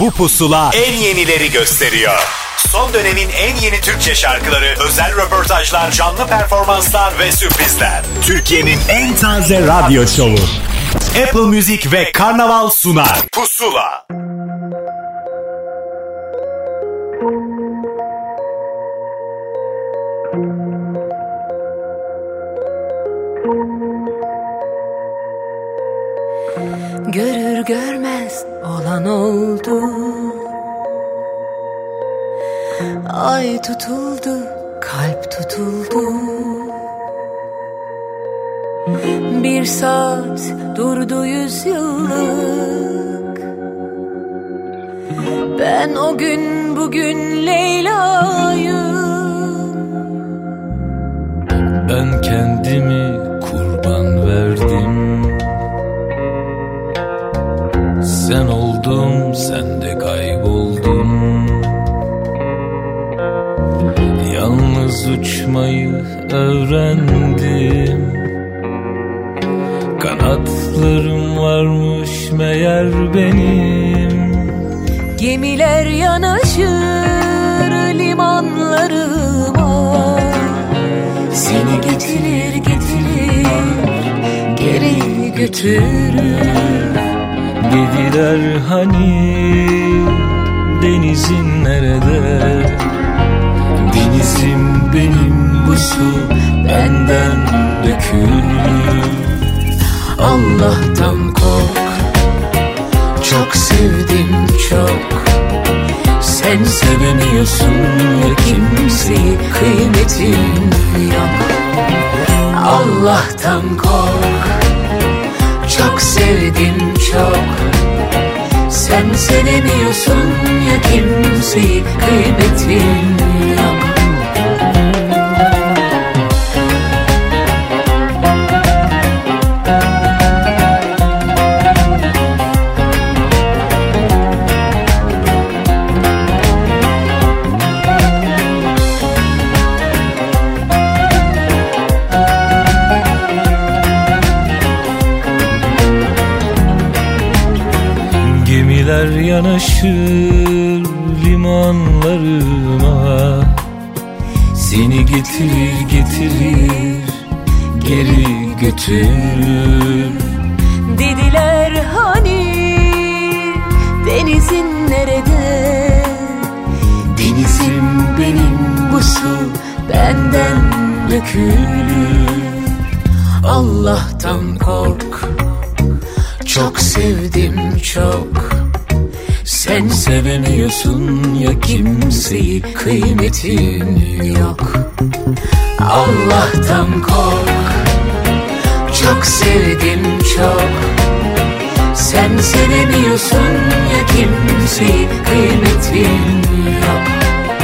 Bu pusula en yenileri gösteriyor. Son dönemin en yeni Türkçe şarkıları, özel röportajlar, canlı performanslar ve sürprizler. Türkiye'nin en taze radyo şovu. Apple Music ve Karnaval sunar. Pusula. Görür görmez olan oldu. Ay tutuldu, kalp tutuldu. Bir saat durdu yüzyıllık. Ben o gün bugün Leyla'yım. Ben kendimi kurban verdim. Sen oldum, sen de kayboldum. Yalnız uçmayı öğrendim. Kanatlarım varmış meğer benim. Gemiler yanaşır limanlarıma. Seni getirir getirir, geri götürür. Dediler hani denizin nerede? Denizim benim, bu su benden dökülür. Allah'tan kork, çok sevdim çok. Sen sevemiyorsun ve kimseyi kıymetin yok. Allah'tan kork, çok sevdim çok. Sen sevemiyorsun ya kimseyi, kıymetin yok. Yanaşır limanlarıma. Seni getirir getirir, geri götürür. Dediler hani denizin nerede? Denizim benim, bu su benden dökülür. Allah'tan kork, çok sevdim çok. Sen sevemiyorsun ya kimseyi, kıymetin yok. Allah'tan kork, çok sevdim çok. Sen sevemiyorsun ya kimseyi, kıymetin yok.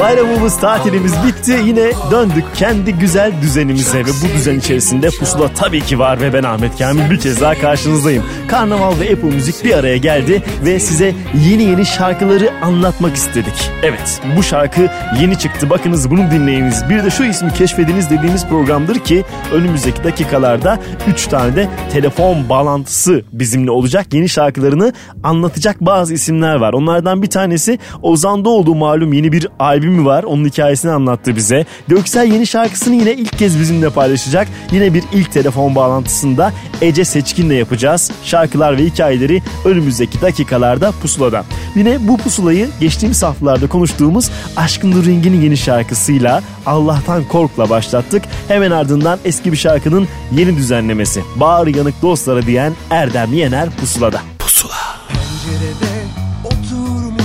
Bayramımız, tatilimiz bitti. Yine döndük kendi güzel düzenimize ve bu düzen içerisinde Pusula tabii ki var ve ben Ahmet Kamil bir kez daha karşınızdayım. Karnaval ve Apple Music bir araya geldi ve size yeni yeni şarkıları anlatmak istedik. Evet, bu şarkı yeni çıktı. Bakınız, bunu dinleyiniz. Bir de şu ismi keşfediniz dediğimiz programdır ki önümüzdeki dakikalarda 3 tane de telefon bağlantısı bizimle olacak. Yeni şarkılarını anlatacak bazı isimler var. Onlardan bir tanesi Ozan Doğulu, malum yeni bir albüm mi var? Onun hikayesini anlattı bize. Göksel yeni şarkısını yine ilk kez bizimle paylaşacak. Yine bir ilk telefon bağlantısında Ece Seçkin'le yapacağız. Şarkılar ve hikayeleri önümüzdeki dakikalarda Pusula'da. Yine bu pusulayı geçtiğimiz haftalarda konuştuğumuz Aşkın Rüyini'nin yeni şarkısıyla Allah'tan Kork'la başlattık. Hemen ardından eski bir şarkının yeni düzenlemesi. Bağır yanık dostlara diyen Erdem Yener Pusula'da. Pusula. Pencerede oturmuşum.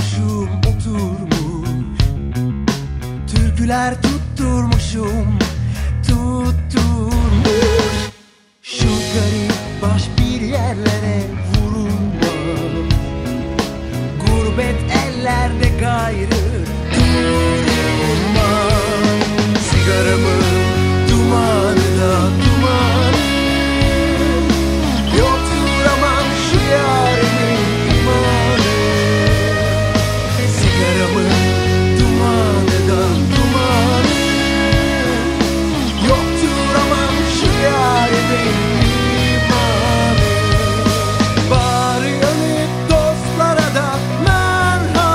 Türküler tutturmuş. Şu garip baş bir yerlere vurulma. Gurbet ellerde gayrı durma. Sigaramın dumanı da duman. Yolduramam şu yarımın imanı. Sigaramın dumanı da duman. Yolduramam şu yarımın. Bağır yanık dostlara da merhaba.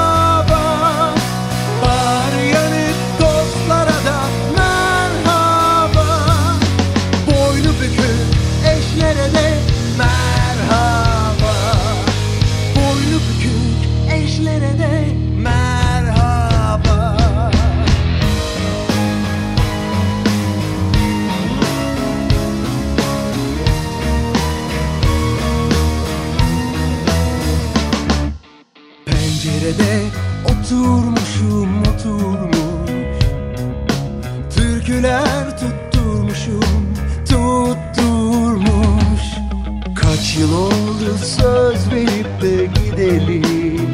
Pencerede oturmuşum, türküler tutturmuş. Kaç yıl oldu söz verip de gidelim,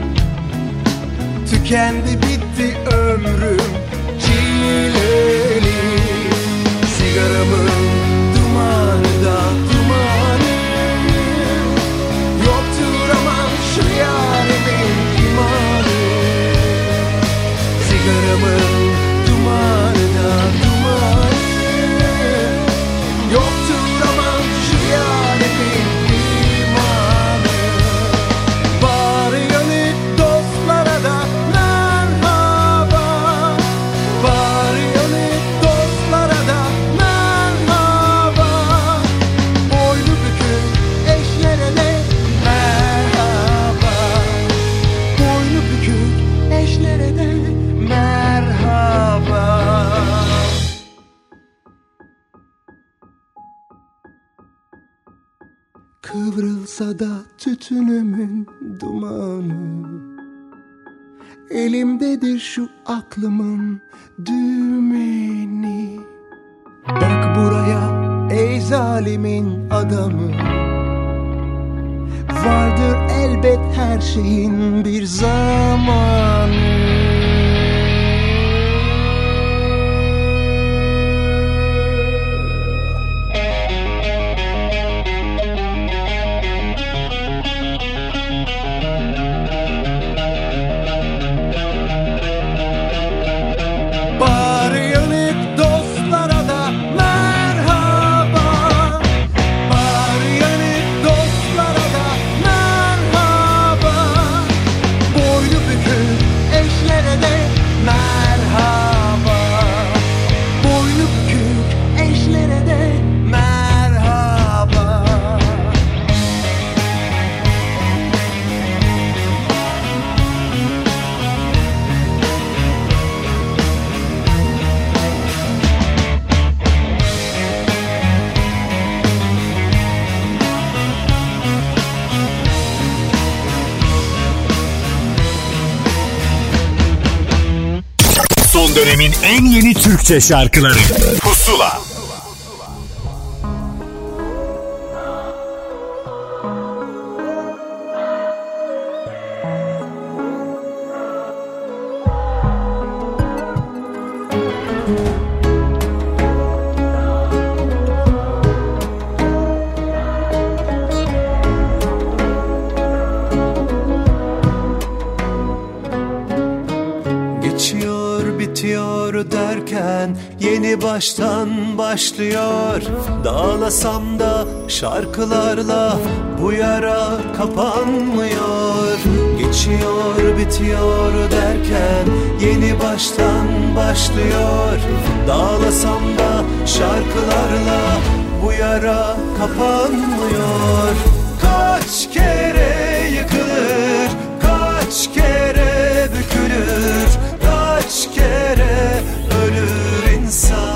tükendi bitti ömrüm çileli. Sigaramın dumanı da dumanı, yoktur aman şu yârimin imanı. Sigaramın dumanı da dumanı, yoktur aman şu yârimin imanı. Bağırıyor dostlara da merhaba, bağırıyor dostlara da merhaba. Boynu bükük eşlere de merhaba, boynu bükük eşlere de merhaba. Kıvrılsa da tütünümün dumanı, elimdedir şu aklımın dümeni. Bak buraya ey zalimin adamı, vardır elbet her şeyin bir zamanı. Dönemin en yeni Türkçe şarkıları Pusula. Baştan başlıyor, dağılasam da şarkılarla bu yara kapanmıyor. Geçiyor bitiyor derken yeni baştan başlıyor, dağılasam da şarkılarla bu yara kapanmıyor. Kaç kere yıkılır, kaç kere bükülür, kaç kere ölür insan.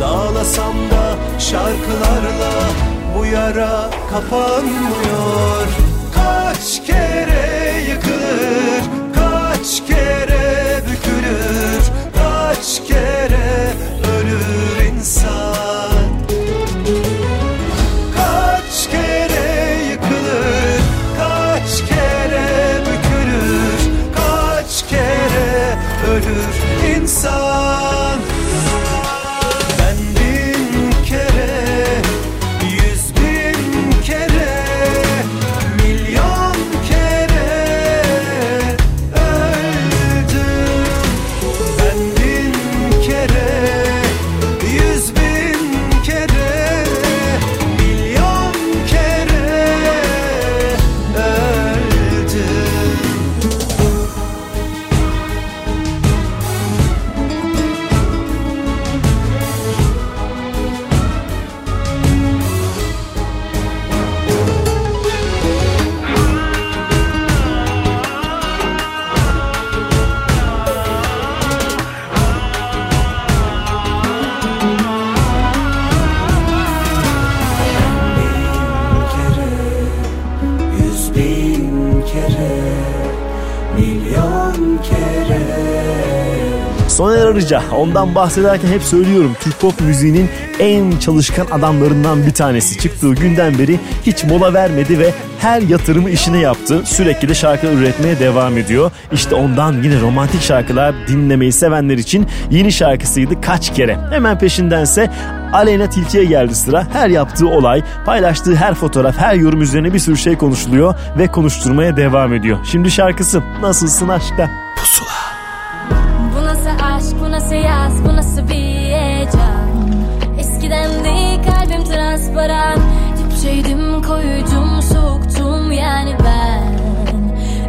Dağılasam da şarkılarla bu yara kapanmıyor. Kaç kere yıkılır, kaç kere bükülür, kaç kere ölür insan. Soner Arıca, ondan bahsederken hep söylüyorum, Türk pop müziğinin en çalışkan adamlarından bir tanesi. Çıktığı günden beri hiç mola vermedi ve her yatırımı işine yaptı. Sürekli de şarkılar üretmeye devam ediyor. İşte ondan yine romantik şarkılar dinlemeyi sevenler için yeni şarkısıydı Kaç Kere. Hemen peşindense Aleyna Tilki'ye geldi sıra. Her yaptığı olay, paylaştığı her fotoğraf, her yorum üzerine bir sürü şey konuşuluyor ve konuşturmaya devam ediyor. Şimdi şarkısı Nasılsın Aşk'ta. Pusula. Bu nasıl aşk, bu nasıl yaz, bu nasıl bir heyecan. Eskiden değil kalbim transparan. Dipçeydim, koyucum, soğuktum yani ben.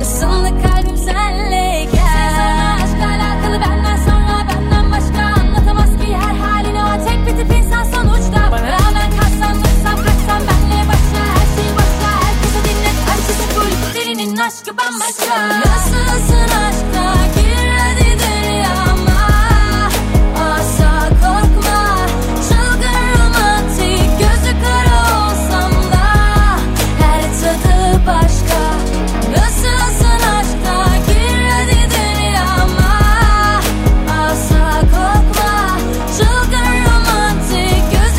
Isındı kalbim senle gel. Sen sonra aşkla alakalı, benden sonra, benden başka. Anlatamaz ki her halini o tek bir tip insan sonuçta. Bana rağmen kalsam, dursam, kaçsam benle başla. Her şey başka, herkese dinlet, herkese full. Derinin aşkı bambaşka. Nasılsın aşkta, gir hadi dünyama. Asla korkma, çılgın romantik, gözü kara olsam da her tadı başka. Nasılsın aşkta, gir hadi dünyama. Asla korkma, çılgın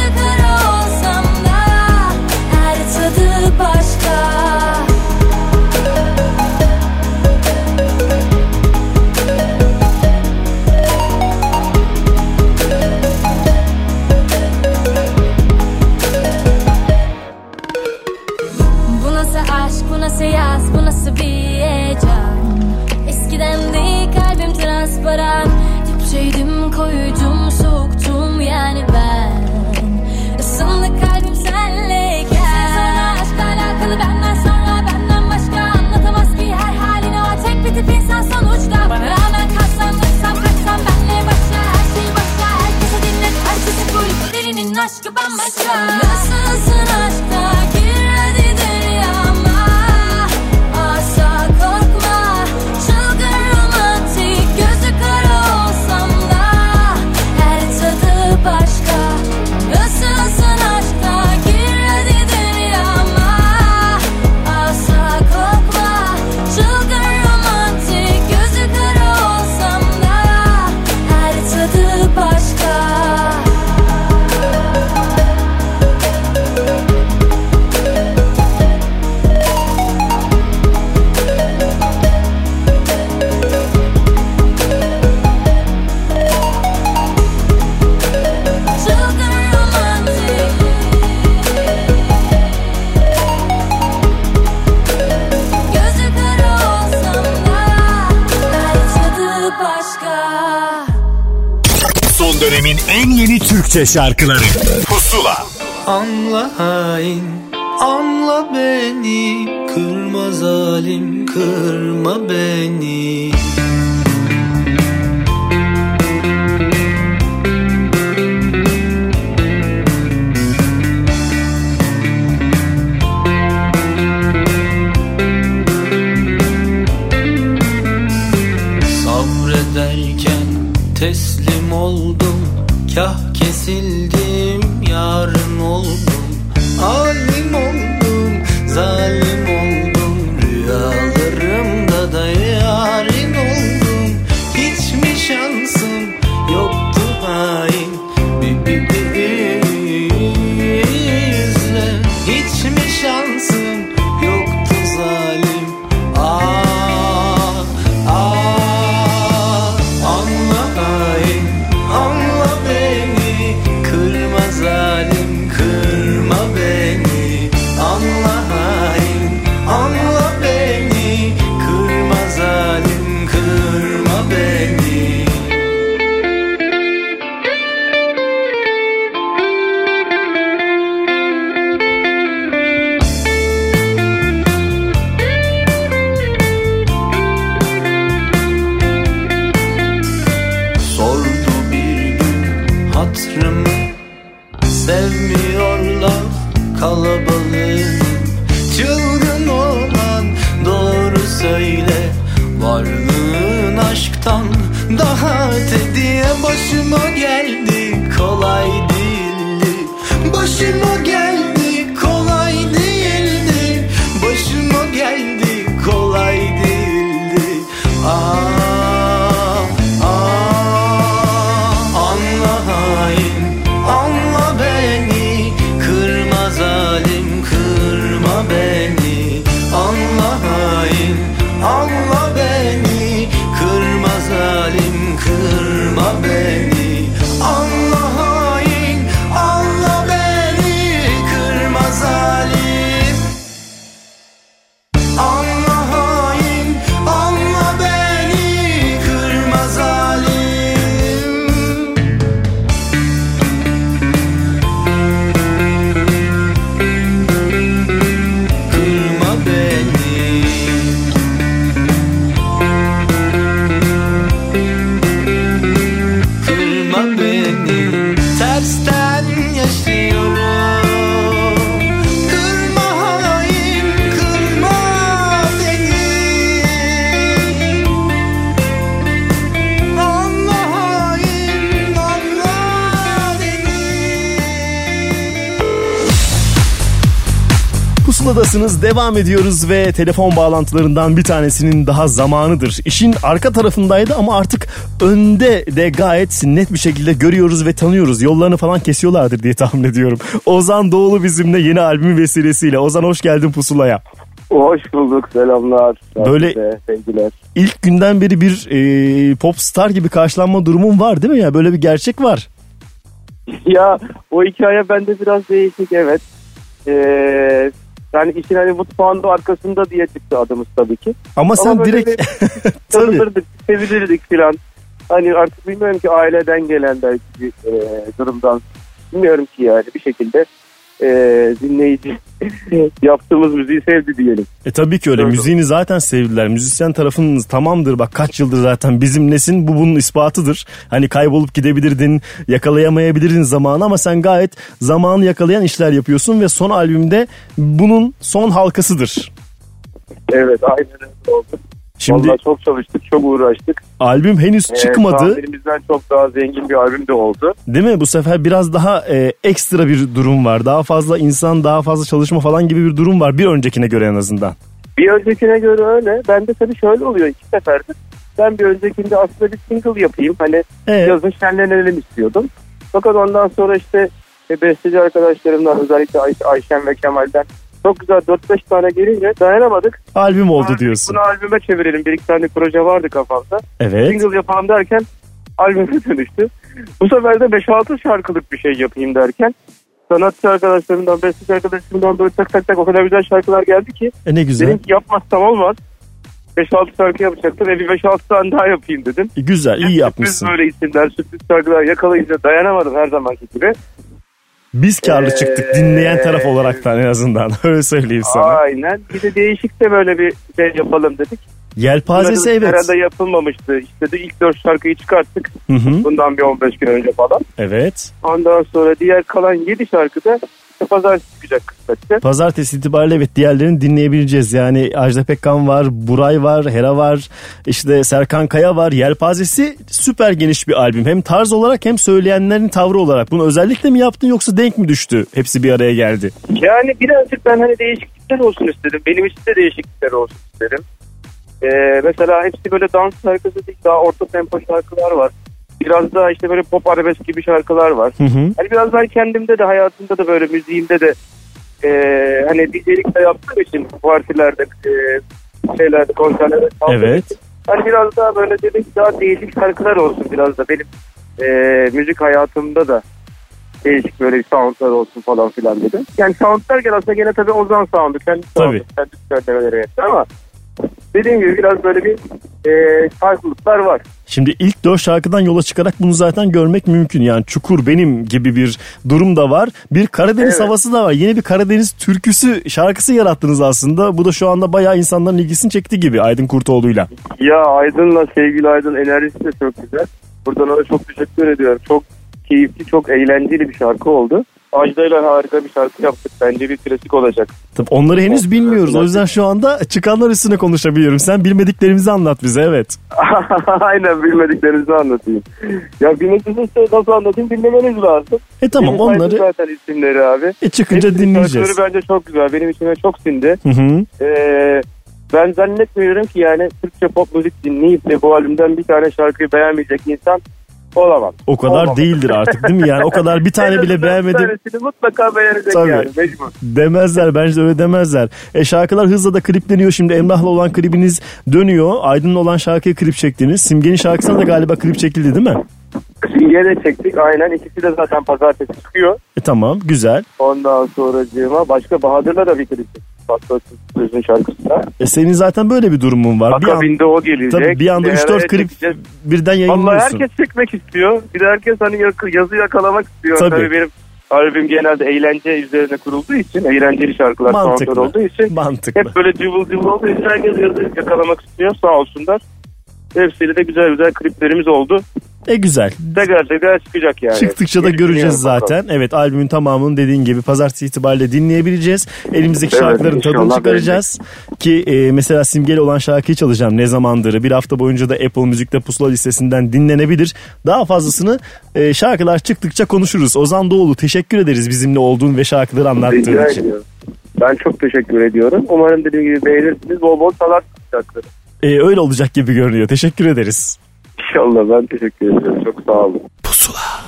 romantik, gözü kara olsam da her tadı başka. Yaz, bu nasıl bir heyecan. Eskiden değil kalbim transparan. Dipçeydim, koyucum, soğuktum yani ben. Isındı kalbim senle gel. Sen sonra aşkla alakalı, benden sonra, benden başka. Anlatamaz ki her halini o tek bir tip insan sonuçta. Bana rağmen kalsam, dursam, kaçsam benle başla. Her şey başka, herkese dinlet, herkese full. Derinin aşkı bambaşka. Nasılsın aşkta, gir hadi dünyama. Asla korkma, çılgın romantik, gözü kara olsam da her tadı başka. Nasılsın aşkta, gir hadi dünyama. Asla korkma, çılgın romantik, gözü kara olsam da her tadı başka. Dönemin en yeni Türkçe şarkıları Pusula. Anla hain, anla beni. Kırma zalim, kırma beni. Sabrederken teslim oldum, kah kesildim, yarın oldum, alim oldum, zalim oldum, rüyalarımda da yarın oldum, hiç mi şansım yoktu hain, izle, hiç mi şansım yoktu zalim, daha ötediye başıma geldi, kolay değildi. Başıma geldi, kolay değildi. Başıma geldi, kolay değildi. Ah, ah. Pusuladasınız, devam ediyoruz ve telefon bağlantılarından bir tanesinin daha zamanıdır. İşin arka tarafındaydı ama artık önde de gayet net bir şekilde görüyoruz ve tanıyoruz. Yollarını falan kesiyorlardır diye tahmin ediyorum. Ozan Doğulu bizimle, yeni albümü vesilesiyle. Ozan, hoş geldin Pusula'ya. Hoş bulduk, selamlar. Böyle sevgiler. İlk günden beri bir pop star gibi karşılanma durumun var değil mi ya? Böyle bir gerçek var. Ya o hikaye bende biraz değişik, evet. Yani işin hani mutfağında arkasında diye çıktı adımız tabii ki. Ama sen direkt tanırdık, sevilirdik filan. Hani artık bilmiyorum ki, aileden gelen belki bir durumdan. Bilmiyorum ki yani, bir şekilde dinleyici yaptığımız müziği sevdi diyelim. Tabii ki öyle. Doğru. Müziğini zaten sevdiler. Müzisyen tarafınız tamamdır. Bak kaç yıldır zaten bizimlesin. Bu bunun ispatıdır. Hani kaybolup gidebilirdin, yakalayamayabilirdin zamanı ama sen gayet zamanı yakalayan işler yapıyorsun ve son albümde bunun son halkasıdır. Evet, aynen öyle oldu. Şimdi, vallahi çok çalıştık, çok uğraştık. Albüm henüz çıkmadı. Elimizden çok daha zengin bir albüm de oldu. Değil mi? Bu sefer biraz daha ekstra bir durum var. Daha fazla insan, daha fazla çalışma falan gibi bir durum var. Bir öncekine göre en azından. Bir öncekine göre öyle. Ben de tabii şöyle oluyor, iki seferdir. Ben bir öncekinde aslında bir single yapayım. Hani yazın şenlenelim istiyordum. Fakat ondan sonra işte besteci arkadaşlarımdan, özellikle Ayşen ve Kemal'den çok güzel 4-5 tane gelince dayanamadık. Albüm oldu diyorsun. Bunu albüme çevirelim. Bir iki tane proje vardı kafamda. Evet. Single yapalım derken albüme dönüştü. Bu sefer de 5-6 şarkılık bir şey yapayım derken sanatçı arkadaşlarımdan, besteci arkadaşlarımdan böyle tak tak tak o kadar güzel şarkılar geldi ki. Ne güzel. Dedim ki yapmazsam olmaz. 5-6 şarkı yapacaktım ve bir 5-6 tane daha yapayım dedim. Güzel, iyi yapmışsın. Sürpriz böyle isimler, sürpriz şarkılar yakalayınca dayanamadım her zamanki gibi. Biz karlı çıktık dinleyen taraf olaraktan en azından. Öyle söyleyeyim sana. Aynen. Bir de değişik de böyle bir şey yapalım dedik. Yelpazesi evet. Herhalde yapılmamıştı. İşte de ilk 4 şarkıyı çıkarttık. Hı-hı. Bundan bir 15 gün önce falan. Evet. Ondan sonra diğer kalan 7 şarkı da pazartesi çıkacak kısmetse. Pazartesi itibariyle evet, diğerlerini dinleyebileceğiz. Yani Ajda Pekkan var, Buray var, Hera var, işte Serkan Kaya var. Yelpazesi süper geniş bir albüm. Hem tarz olarak hem söyleyenlerin tavrı olarak. Bunu özellikle mi yaptın yoksa denk mi düştü? Hepsi bir araya geldi. Yani birazcık ben hani değişiklikler olsun istedim. Benim için de değişiklikler olsun istedim. Mesela hepsi böyle dans şarkısı değil, daha orta tempo şarkılar var. Biraz daha işte böyle pop arabesk gibi şarkılar var. Hı hı. Hani biraz daha kendimde de, hayatımda da böyle müziğimde de hani DJ'lik de yaptığım için partilerde şeylerde, konserlerde kaldığım evet. için. Hani biraz daha böyle dedim ki daha değişik şarkılar olsun, biraz da benim müzik hayatımda da değişik böyle bir soundlar olsun falan filan dedim. Yani soundlar gel aslında gene tabii Ozan soundu. Kendi soundu, kendi söylemeleri etti ama dediğim gibi biraz böyle bir farklılıklar var. Şimdi ilk 4 şarkıdan yola çıkarak bunu zaten görmek mümkün. Yani Çukur Benim gibi bir durum da var. Bir Karadeniz havası da var. Yeni bir Karadeniz türküsü, şarkısı yarattınız aslında. Bu da şu anda bayağı insanların ilgisini çekti gibi Aydın Kurtoğlu'yla. Ya Aydın'la, sevgili Aydın enerjisi de çok güzel. Buradan ona çok teşekkür ediyorum. Çok keyifli, çok eğlenceli bir şarkı oldu. Ajda'yla harika bir şarkı yaptık. Bence bir klasik olacak. Tabii onları henüz bilmiyoruz. O yüzden şu anda çıkanlar üstüne konuşabiliyorum. Sen bilmediklerimizi anlat bize, evet. Aynen, bilmediklerimizi anlatayım. Ya bilmediklerimizi nasıl anlatayım, dinlemeniz lazım. Tamam, benim onları... zaten isimleri abi. Çıkınca hepsinin dinleyeceğiz. Şarkıları bence çok güzel. Benim içime çok sindi. Ben zannetmiyorum ki yani Türkçe pop müzik dinleyip de bu albümden bir tane şarkıyı beğenmeyecek insan olamam. O kadar olmam. Değildir artık değil mi? Yani o kadar bir tane bile beğenmedim. Mutlaka beğenecek tabii. Yani mecbur. Demezler, bence öyle demezler. Şarkılar hızla da klipleniyor. Şimdi Emrah'la olan klibiniz dönüyor. Aydın'la olan şarkıya klip çektiniz. Simge'nin şarkısına da galiba klip çekildi değil mi? Simge'ye de çektik aynen. İkisi de zaten pazartesi çıkıyor. Tamam, güzel. Ondan sonra Cima başka Bahadır'la da bir klip çektik. Senin zaten böyle bir durumun var. Akabinde o gelecek. Tabii bir anda 3-4 klip birden yayınlıyorsun. Vallahi herkes çekmek istiyor. Bir de herkes hani yazı yakalamak istiyor. Tabii benim albüm genelde eğlence üzerine kurulduğu için, eğlenceli şarkılar, soundlar olduğu için. Mantıklı. Hep böyle cıvıl cıvıl olduğu için herkes yazı yakalamak istiyor. Sağ olsunlar. Hepsiyle de güzel güzel kliplerimiz oldu. Güzel. Tekrar çıkacak yani. Çıktıkça da göreceğiz zaten. Evet, albümün tamamını dediğin gibi pazartesi itibariyle dinleyebileceğiz. Elimizdeki şarkıların tadını çıkaracağız. Ki mesela Simge'yle olan şarkıyı çalacağım ne zamandır. Bir hafta boyunca da Apple Music'te Pusula listesinden dinlenebilir. Daha fazlasını şarkılar çıktıkça konuşuruz. Ozan Doğulu, teşekkür ederiz bizimle olduğun ve şarkıları anlattığın için. Ben çok teşekkür ediyorum. Umarım dediğim gibi beğenirsiniz. Bol bol salat çıkacaktır. Öyle olacak gibi görünüyor. Teşekkür ederiz. İnşallah, ben teşekkür ederim. Çok sağ olun. Pusula.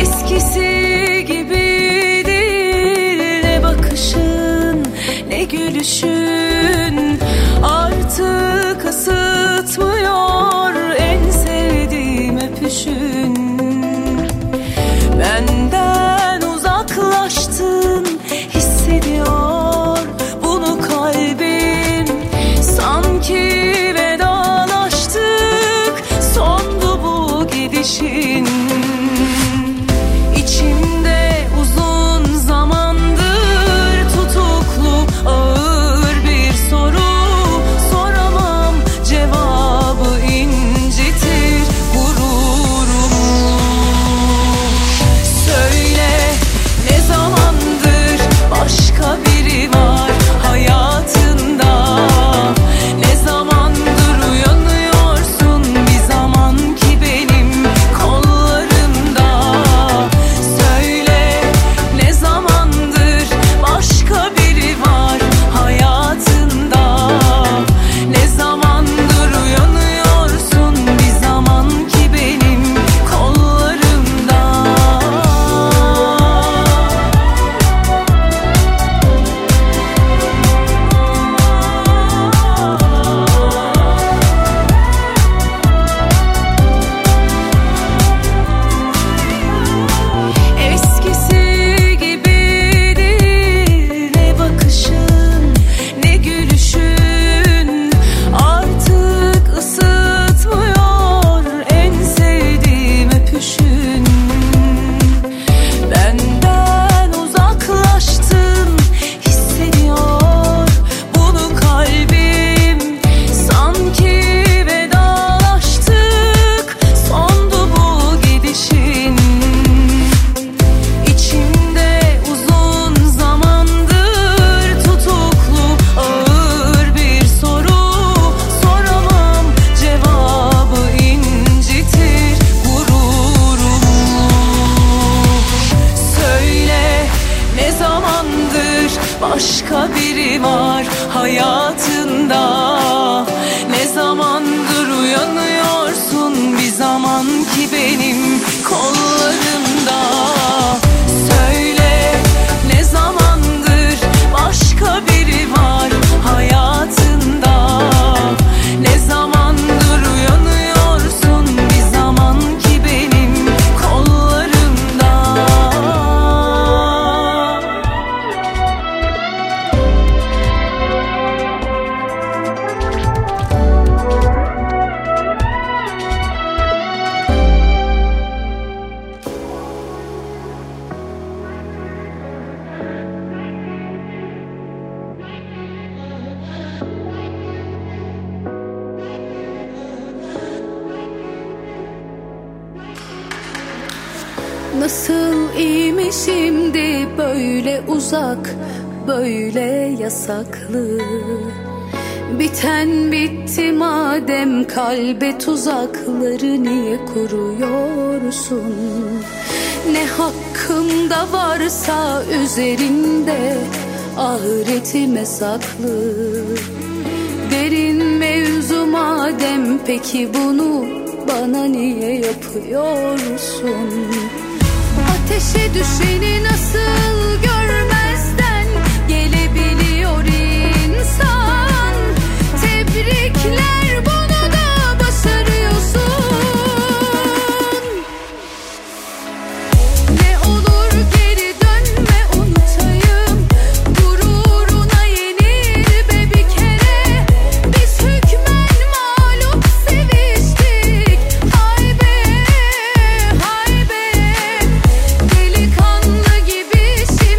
Eskisi gibi değil ne bakışın ne gülüşün, artık ısıtmıyor en sevdiğim öpüşün. Benden uzaklaştın, hissediyor bunu kalbim, sanki vedalaştık sondu bu gidişin. Nasıl iyi mi şimdi böyle uzak, böyle yasaklı? Biten bitti madem, kalbe tuzakları niye kuruyorsun? Ne hakkımda varsa üzerinde, ahiretime saklı. Derin mevzu madem, peki bunu bana niye yapıyorsun? Ateşe düşeni nasıl görmezden gelebiliyor insan? Tebrikler, bunu da başarıyorsun. Ne olur geri dönme, unutayım. Gururuna yenir be bir kere. Biz hükmen mağlup seviştik. Hay be, hay be. Delikanlı gibi şey.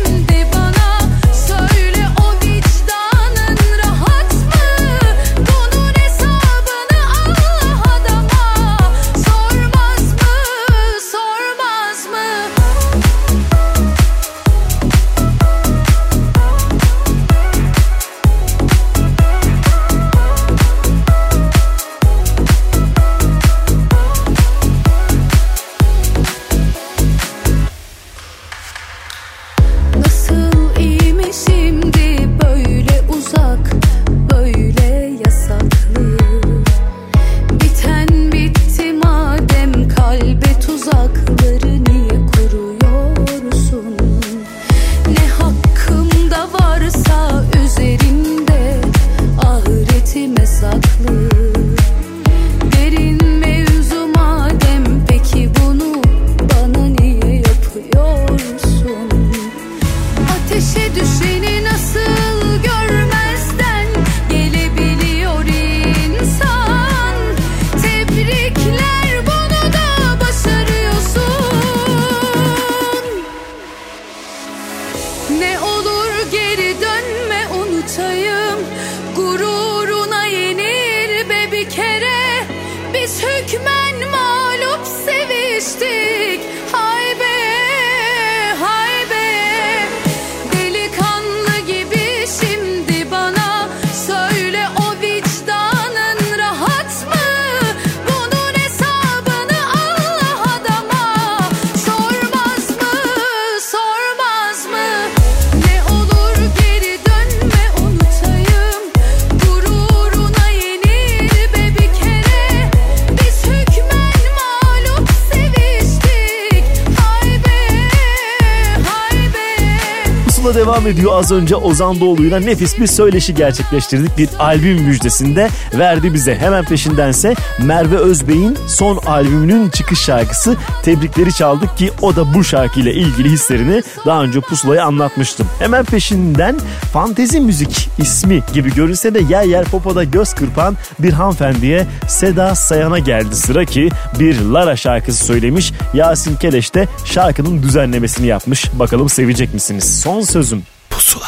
Devam ediyor. Az önce Ozan Doğulu'yla nefis bir söyleşi gerçekleştirdik. Bir albüm müjdesinde verdi bize. Hemen peşindense Merve Özbey'in son albümünün çıkış şarkısı Tebrikleri çaldık ki o da bu şarkıyla ilgili hislerini daha önce Pusula'ya anlatmıştım. Hemen peşinden fantezi müzik ismi gibi görünse de yer yer popoda göz kırpan bir hanımefendiye, Seda Sayan'a geldi sıra ki bir Lara şarkısı söylemiş. Yasin Keleş de şarkının düzenlemesini yapmış. Bakalım sevecek misiniz? Son sözü Pusula.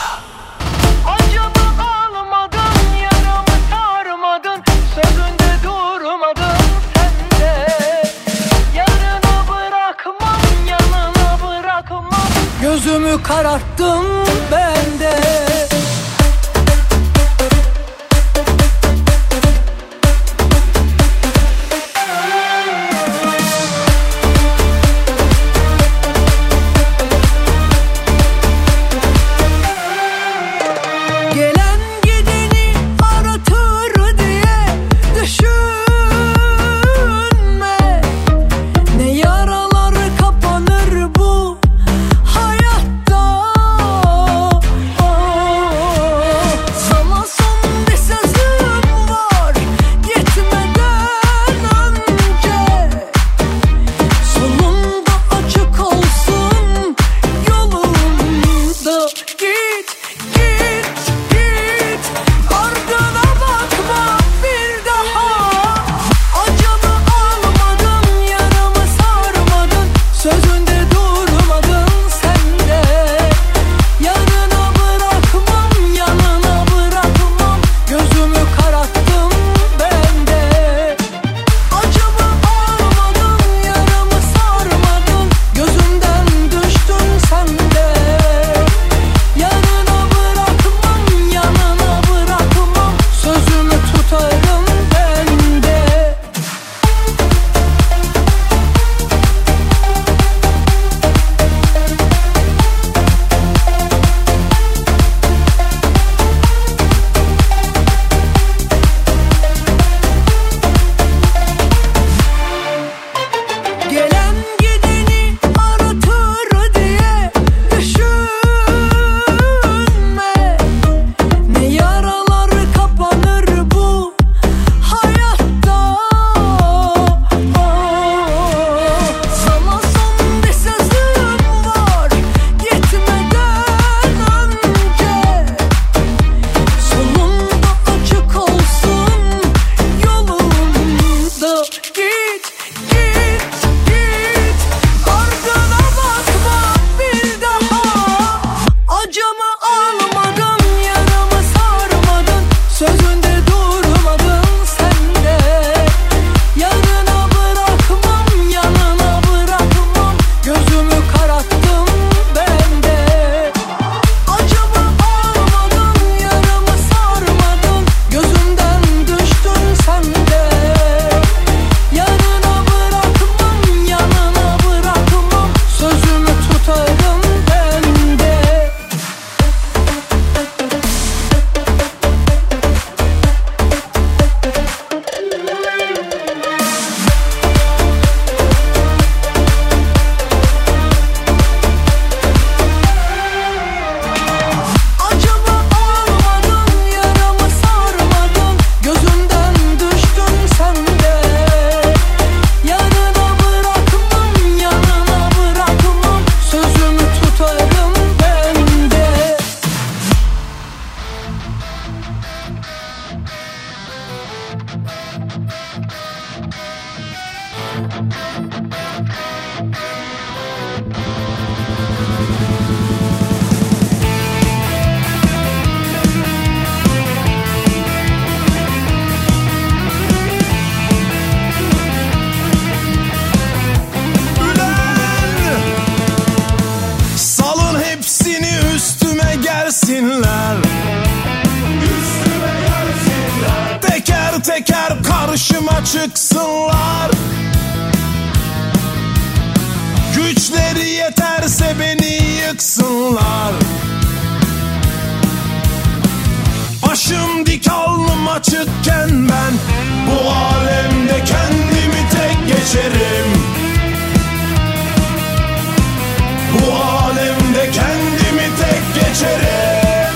Gözümü kararttım ben de. üstüme gelsinler, üstüme gelsinler, teker teker karşıma çıksınlar. Güçleri yeterse beni yıksınlar. Başım dik alnım açıkken ben bu alemde kendimi tek geçerim. Bu alemde kendimi tek geçerim.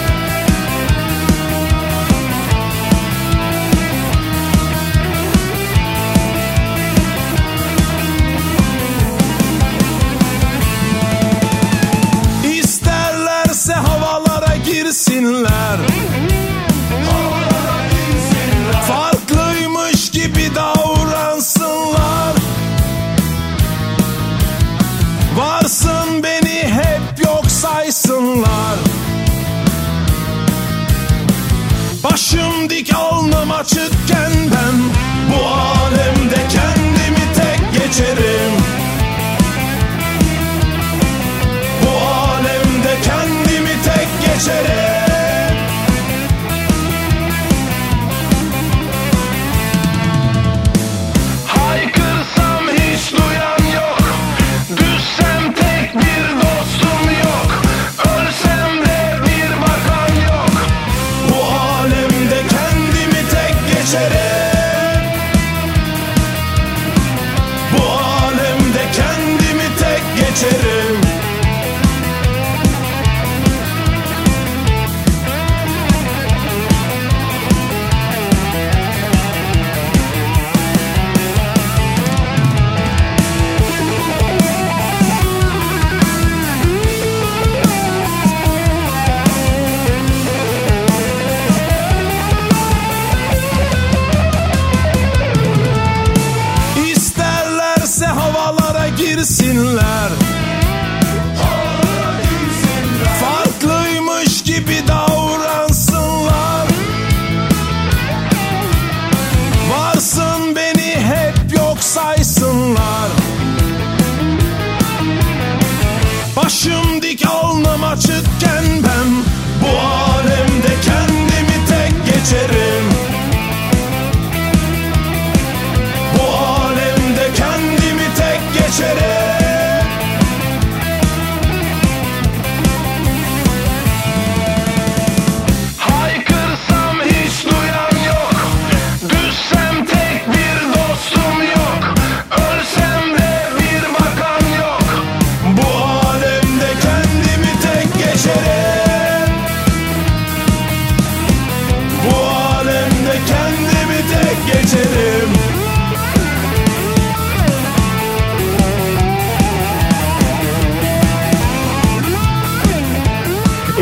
İsterlerse havalara girsinler, havalara girsinler, farklıymış gibi davransınlar. Varsın beni saysınlar. Başım dik alnım açıkken ben bu alemde kendimi tek geçerim. Bu alemde kendimi tek geçerim. Haykırsam hiç duyan yok, düşsem tek bir dostum. Bu alemde kendimi tek geçerim. Girsinler, girsinler, farklıymış gibi davransınlar. Varsın beni hep yok saysınlar. Başım dik alnım açıkken ben bu alemde kendimi tek geçerim. Bu alemde kendimi tek geçerim.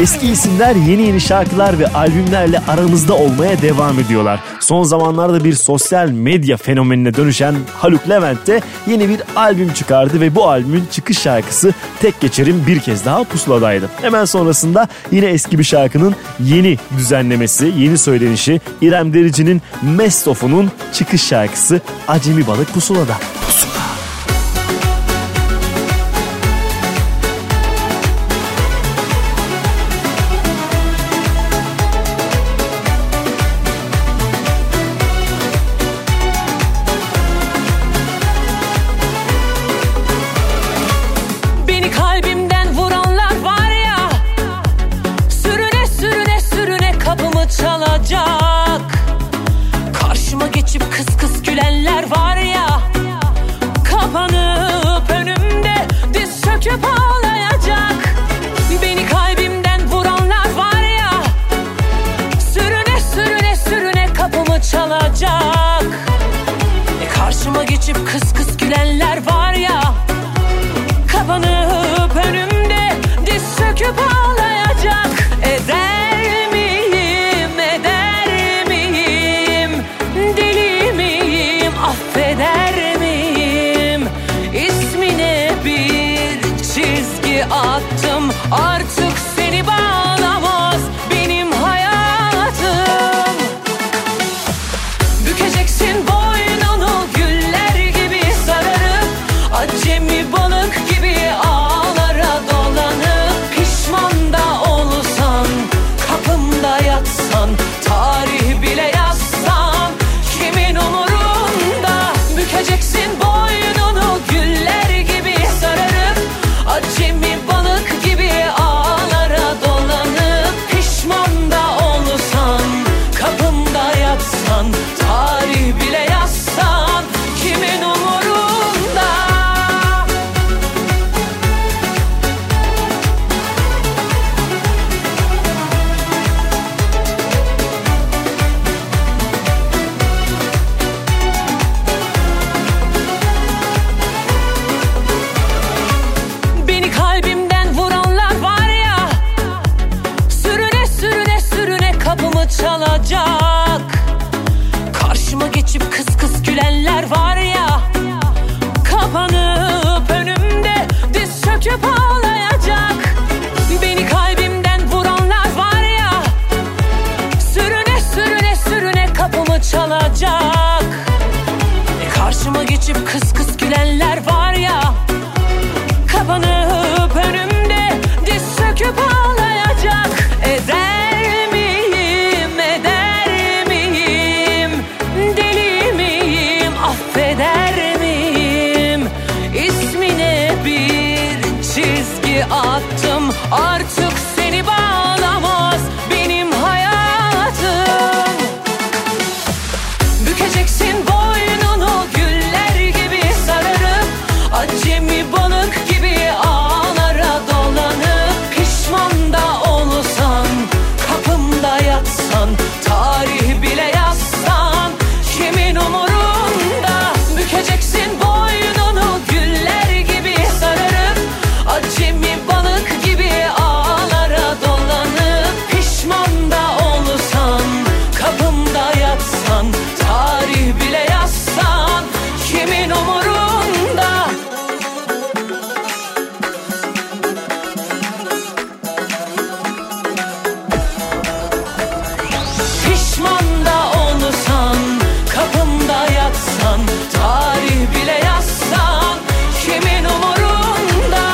Eski isimler yeni şarkılar ve albümlerle aramızda olmaya devam ediyorlar. Son zamanlarda bir sosyal medya fenomenine dönüşen Haluk Levent de yeni bir albüm çıkardı ve bu albümün çıkış şarkısı Tek Geçerim bir kez daha Pusula'daydı. Hemen sonrasında yine eski bir şarkının yeni düzenlemesi, yeni söylenişi İrem Derici'nin Mestof'unun çıkış şarkısı Acemi Balık Pusula'da. Pusula. Acemi balık gibi ağlara dolanıp pişman da kalacak. Karşıma geçip kıs kıs gülenler var ya, kapanıp önümde diz çöküp ağlayacak. Beni kalbimden vuranlar var ya, sürüne sürüne sürüne kapımı çalacak. Karşıma geçip kıs kıs gülenler var ya, kapanıp önümde diz çöküp ağlayacak. Eder miyim, deli miyim, affeder miyim? İsmine bir çizgi attım, artık seni bağlamaz benim hayatım. Bükeceksin boynunu güller gibi sararıp, acemi balık gibi ağlara dolanıp, pişman da olsan, kapımda yatsan, tarih bile yazsan, kimin umurunda? Bükeceksin boynunu güller gibi sararıp, acemi balık gibi ağlara dolanıp, pişman da olsan, kapımda yatsan, tarih bile yazsan, kimin umurunda? Pişman da olsan, kapımda yatsan, tarih bile yazsan, kimin umurunda?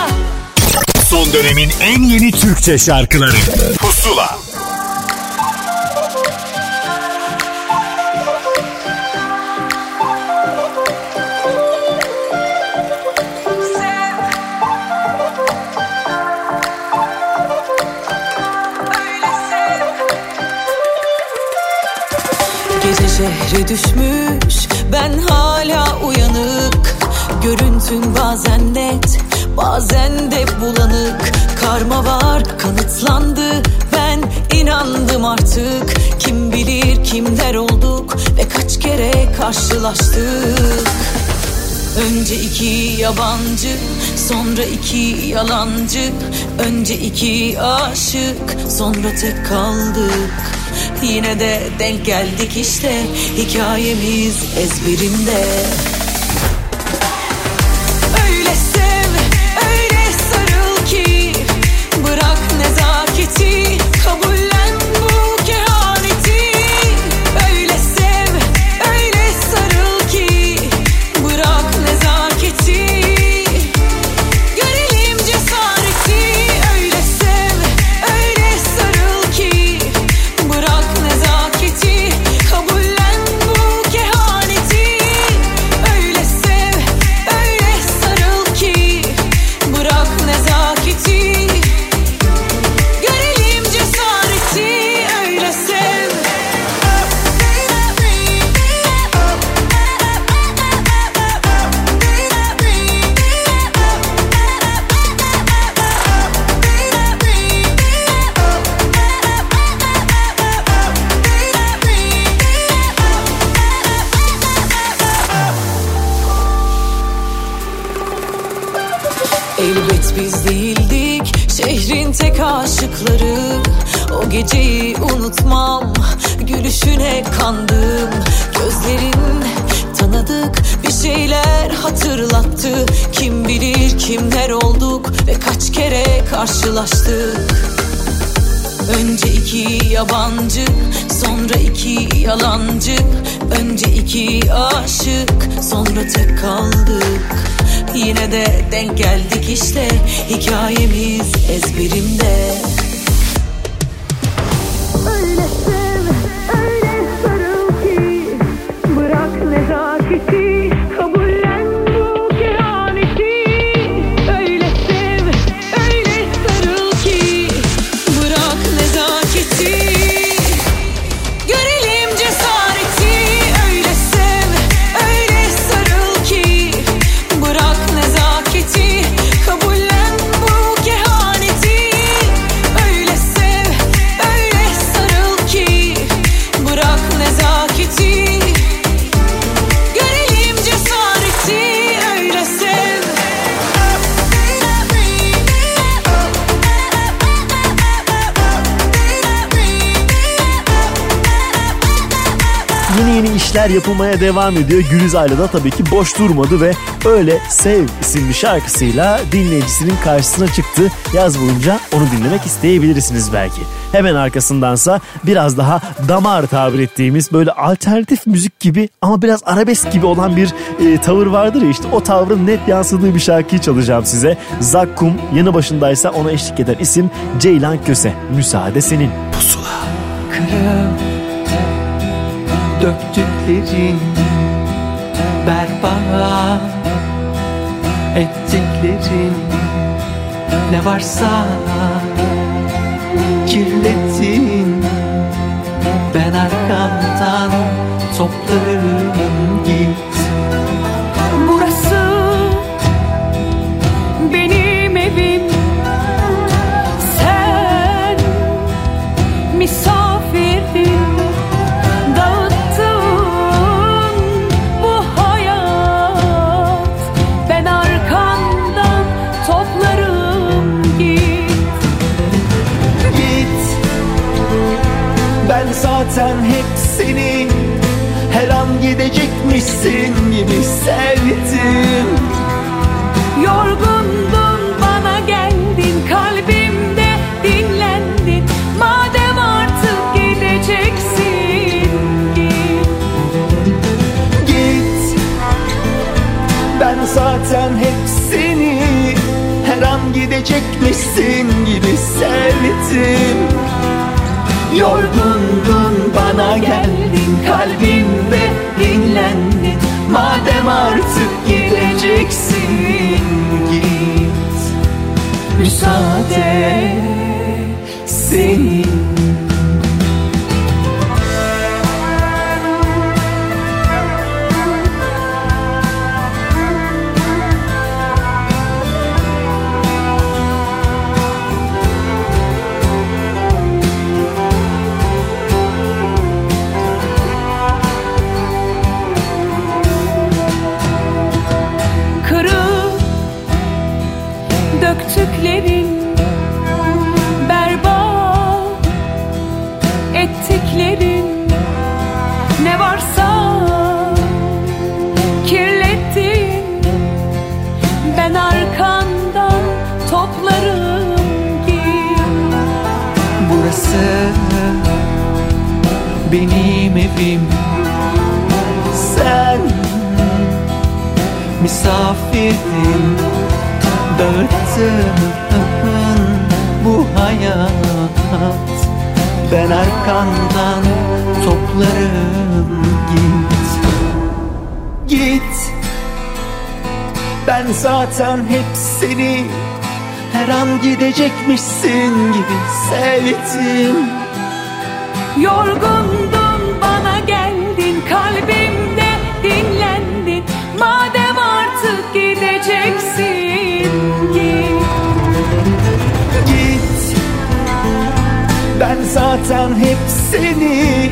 Son dönemin en yeni Türkçe şarkıları Pusula. Gece şehre düşmüş, ben hala uyanık. Görüntün bazen net, bazen de bulanık. Karma var, kanıtlandı, ben inandım artık. Kim bilir kimler olduk ve kaç kere karşılaştık. Önce iki yabancı, sonra iki yalancı. Önce iki aşık, sonra tek kaldık. Yine de denk geldik işte, hikayemiz ezberimde. Öyle sev, öyle sarıl ki, bırak nezaketi, kabullen bu kehaneti. Öyle sev, öyle sarıl ki, bırak nezaketi, görelim cesareti. Öyle sev, öyle sarıl ki, bırak nezaketi, kabullen bu kehaneti. Öyle sev, öyle sarıl ki, bırak nezaketi, görelim cesareti. Öyle sev. Elbet biz değildik şehrin tek aşıkları. O geceyi unutmam, gülüşüne kandım. Gözlerin tanıdık, bir şeyler hatırlattı. Kim bilir kimler olduk ve kaç kere karşılaştık. Önce iki yabancı, sonra iki yalancı. Önce iki aşık, sonra tek kaldık. Yine de denk geldik işte, hikayemiz ezberimde. Öyle sev, öyle sarıl ki, bırak nezaketi, kabullen bu kehaneti. Öyle sev, öyle sarıl ki, bırak nezaketi, görelim cesareti. Öyle sev, öyle sarıl ki, bırak nezaketi, kabullen bu kehaneti. yeni işler yapılmaya devam ediyor. Gülüz Ayla da tabii ki boş durmadı ve Öyle Sev isimli şarkısıyla dinleyicisinin karşısına çıktı. Yaz bulunca onu dinlemek isteyebilirsiniz belki. Hemen arkasındansa biraz daha damar tabir ettiğimiz böyle alternatif müzik gibi ama biraz arabesk gibi olan bir tavır vardır ya, işte o tavrın net yansıdığı bir şarkıyı çalacağım size. Zakkum, yanı başındaysa ona eşlik eden isim Ceylan Köse. Müsaade senin. Pusula. Kırım döktüklerin, berbat ettiklerin, ne varsa kirlettin. Ben arkamdan toplarım, git. Burası benim evim, sen misafirdin. Dağıttın bu hayat, ben arkamdan toplarım, git. Git, ben zaten hep senin, her an gidecekmişsin gibi sevdim. Yorgundun, bana geldin, kalbimde dinlendin. Madem artık gideceksin, git. Git, ben zaten hep seni, her an gidecekmişsin gibi sevdim. Yorgundun, bana geldin, kalbimde dinlendin. Madem artık gideceksin, git. Müsaade senin. Döktüklerin, berbat ettiklerin, ne varsa kirlettin. Ben arkandan toplarım, git. Burası benim evim, sen misafirdin. Dağıttın bu hayat, ben arkandan toplarım, git. Git, ben zaten hep seni, her an gidecekmişsin gibi sevdim. Yorgundun, bana geldin, kalbimde dinlendin. Madem artık gideceksin, git. Git, ben zaten hep seni,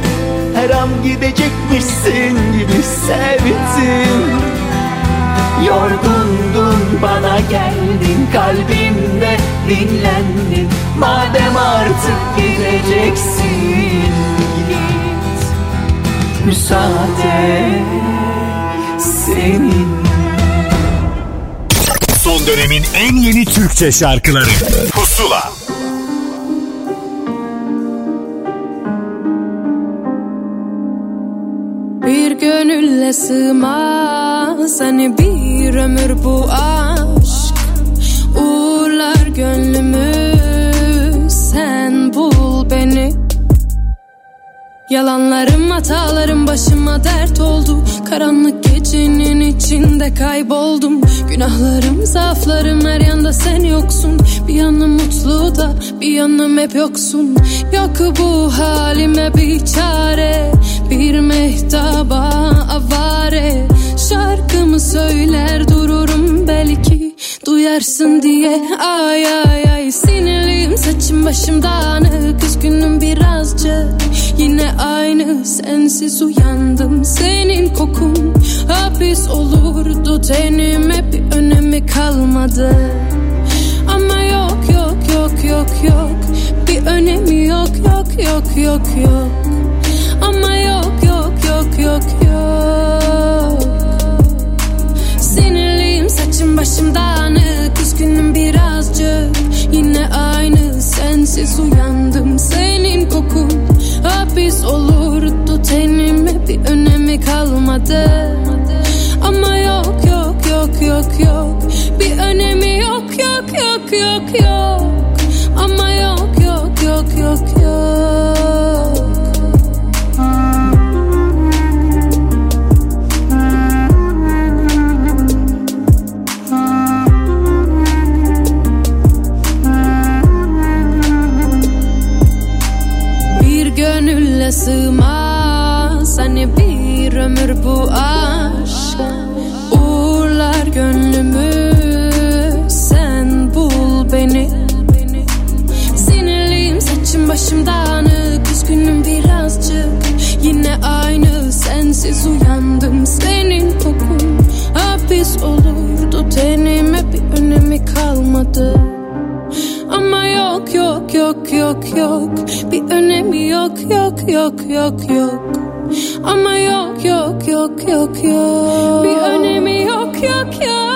her an gidecekmişsin gibi sevdim. Yorgundun, bana geldin, kalbimde dinlendin. Madem artık gideceksin, git. Müsaade senin. Son dönemin en yeni Türkçe şarkıları Pusula. Bir gönülle sığmaz hani bir ömür bu aşk. Uğurlar gönlümü, sen bul beni. Yalanlarım, hatalarım başıma dert oldu. Karanlık gecenin içinde kayboldum. Günahlarım, zaaflarım, her yanda sen yoksun. Bir yanım mutlu da bir yanım hep yoksun. Yok bu halime bir çare, bir mehtaba avare. Şarkımı söyler dururum, belki duyarsın diye. Ay ay ay, sinirliyim, saçım başım dağınık, üzgünüm birazcık. Yine aynı sensiz uyandım, senin kokun hapis olurdu tenime, bir önemi kalmadı. Ama yok yok yok yok yok, bir önemi yok yok yok yok yok. Ama yok yok yok yok yok yok. Sinirliyim, saçım başım dağınık, üzgünüm birazcık, yine aynı. Sensiz uyandım, senin kokun hapis olurdu tenime, bir önemi kalmadı. Ama yok yok yok yok yok, bir önemi yok yok yok yok yok. Ama yok yok yok yok yok. Bir gönülle sığmaz hani bir ömür bu aşk. Uğurlar gönlümü, sen bul beni. Başım dağınık, üzgünüm birazcık, yine aynı. Sensiz uyandım, senin kokun hapis olurdu tenime, bir önemi kalmadı. Ama yok yok yok yok yok, bir önemi yok yok yok yok yok. Ama yok yok yok yok yok, bir önemi yok yok yok.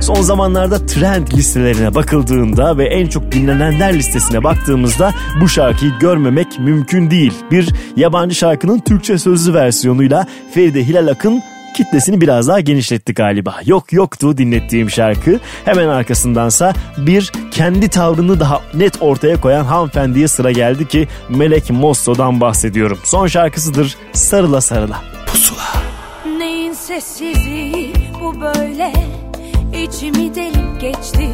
Son zamanlarda trend listelerine bakıldığında ve en çok dinlenenler listesine baktığımızda bu şarkıyı görmemek mümkün değil. Bir yabancı şarkının Türkçe sözlü versiyonuyla Feride Hilal Akın kitlesini biraz daha genişletti galiba. Yok yoktu dinlettiğim şarkı. Hemen arkasındansa bir kendi tavrını daha net ortaya koyan hanımefendiye sıra geldi ki Melek Mosso'dan bahsediyorum. Son şarkısıdır Sarıla Sarıla. Pusula. Neyin sessizliği bu böyle? İçimi delip geçti.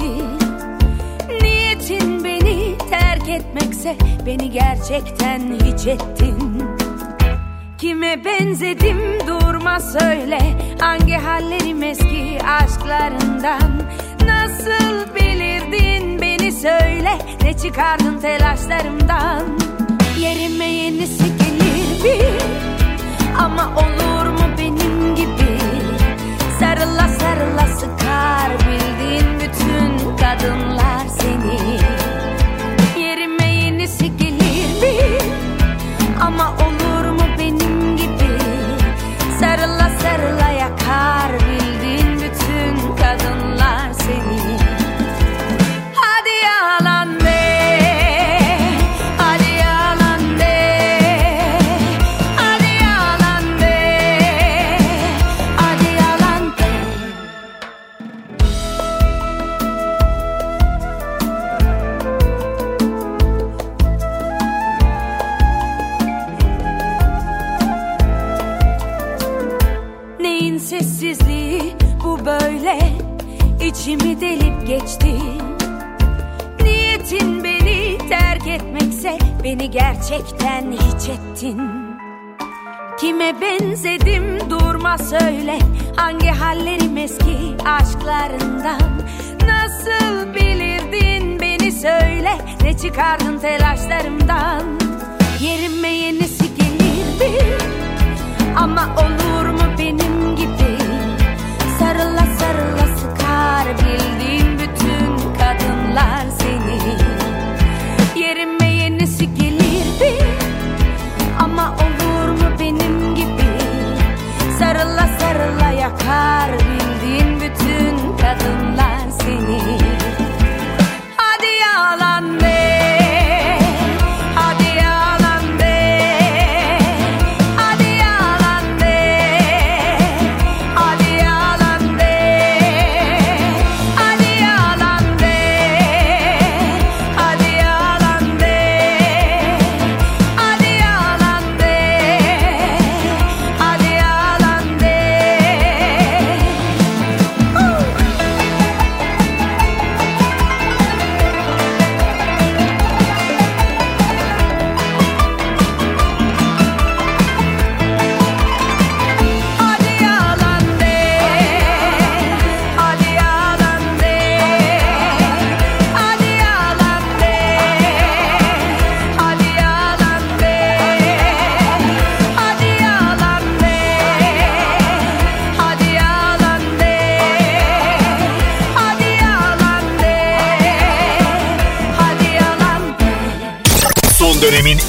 Niyetin beni terk etmekse beni gerçekten hiç ettin. Kime benzedim durma söyle, hangi hallerim eski aşklarından? Nasıl bilirdin beni söyle, ne çıkardın telaşlarımdan? Yerime yenisi gelir bir, ama olur mu benim gibi? Sarıla sarıla sıkar bildiğin bütün kadınlar seni. Yerime yenisi gelir bir, ama olur mu benim gibi? Sarıla sarıla yakar bildiğin bütün kadınlar seni. İçimi delip geçti. Niyetin beni terk etmekse beni gerçekten hiç ettin. Kime benzedim durma söyle, hangi hallerim eski aşklarından? Nasıl bilirdin beni söyle, ne çıkardın telaşlarımdan? Yerime yenisi gelirdi, ama olur mu benim gibi? Sarıla sarıla sıkar bildiğin bütün kadınlar seni. Yerime yenisi gelirdi, ama olur mu benim gibi? Sarıla sarıla yakar bildiğin bütün kadınlar seni. Hadi yalan de, hadi yalan de. dönemin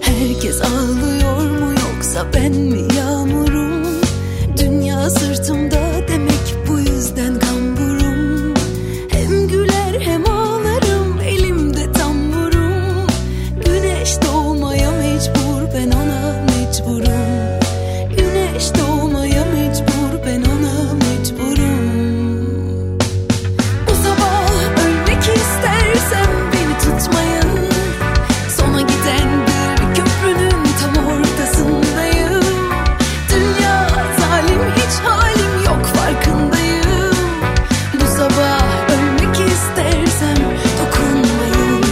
Herkes ağlıyor mu yoksa ben mi yağmurum? Dünya sırtımda demek bu yüzden kamburum. Hem güler hem ağlarım, elimde tamburum. Güneş doğmaya mecbur, ben ona mecburum. Güneş doğmaya mecbur, ben ona mecburum. Bu sabah ölmek istersem beni tutmayın. Sona giden bir köprünün tam ortasındayım. Dünya zalim, hiç halim yok farkındayım. Bu sabah ölmek istersem dokunmayın.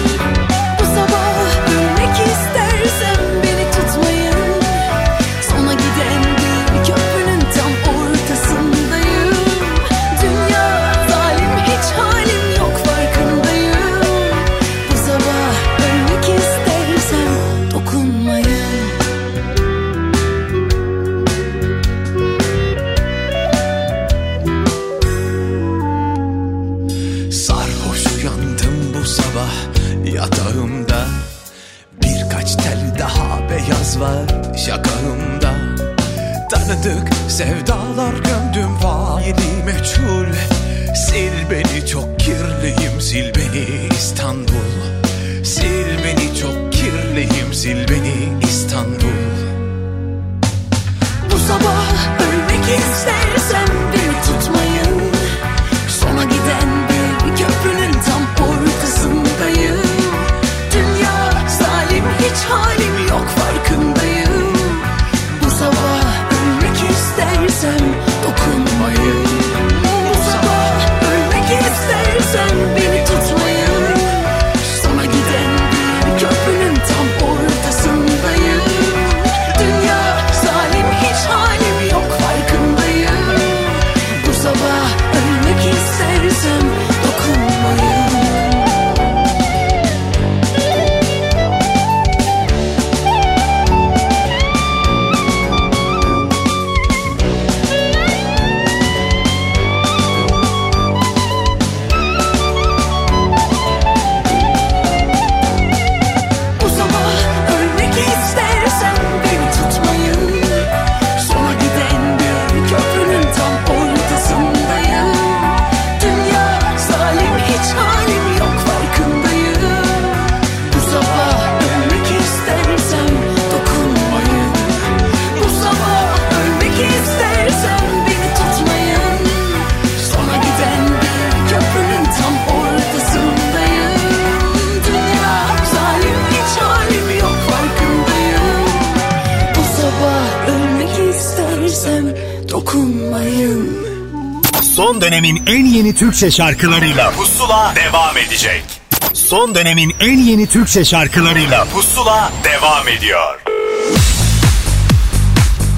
Bu sabah ölmek istersem beni tutmayın. Sona giden bir köprünün tam ortasındayım. Dünya zalim, hiç halim yok farkındayım. Bu sabah ölmek istersem dokunmayın. Sarhoş uyandım bu sabah yatağımda. Birkaç tel daha beyaz var şakağımda. Tanıdık sevdalar gömdüm faili meçhul. Sil beni çok kirliyim, sil beni İstanbul. Sil beni çok kirliyim, sil beni İstanbul. Bu sabah ölmek istersem beni tutmayın. Sona giden bir köprünün tam ortasındayım. Dünya zalim, hiç halim yok farkındayım. Bu sabah ölmek istersem dokunmayın. Bu sabah ölmek istersem beni tutmayın. Sona giden bir köprünün tam ortasındayım. Dünya zalim, hiç halim yok farkındayım. Bu sabah ölmek istersem dokunmayın. Bu sabah ölmek istersem beni tutmayın. Sona giden bir köprünün tam ortasındayım. Dünya zalim, hiç halim yok farkındayım. Bu sabah ölmek istersem dokunmayın. Bu sabah ölmek istersem beni tutmayın. Sona giden bir köprünün tam ortasındayım. Dünya zalim, hiç halim yok farkındayım. Bu sabah ölmek istersem dokunmayın. Son dönemin en yeni Türkçe şarkılarıyla Pusula devam edecek. Son dönemin en yeni Türkçe şarkılarıyla Pusula devam ediyor.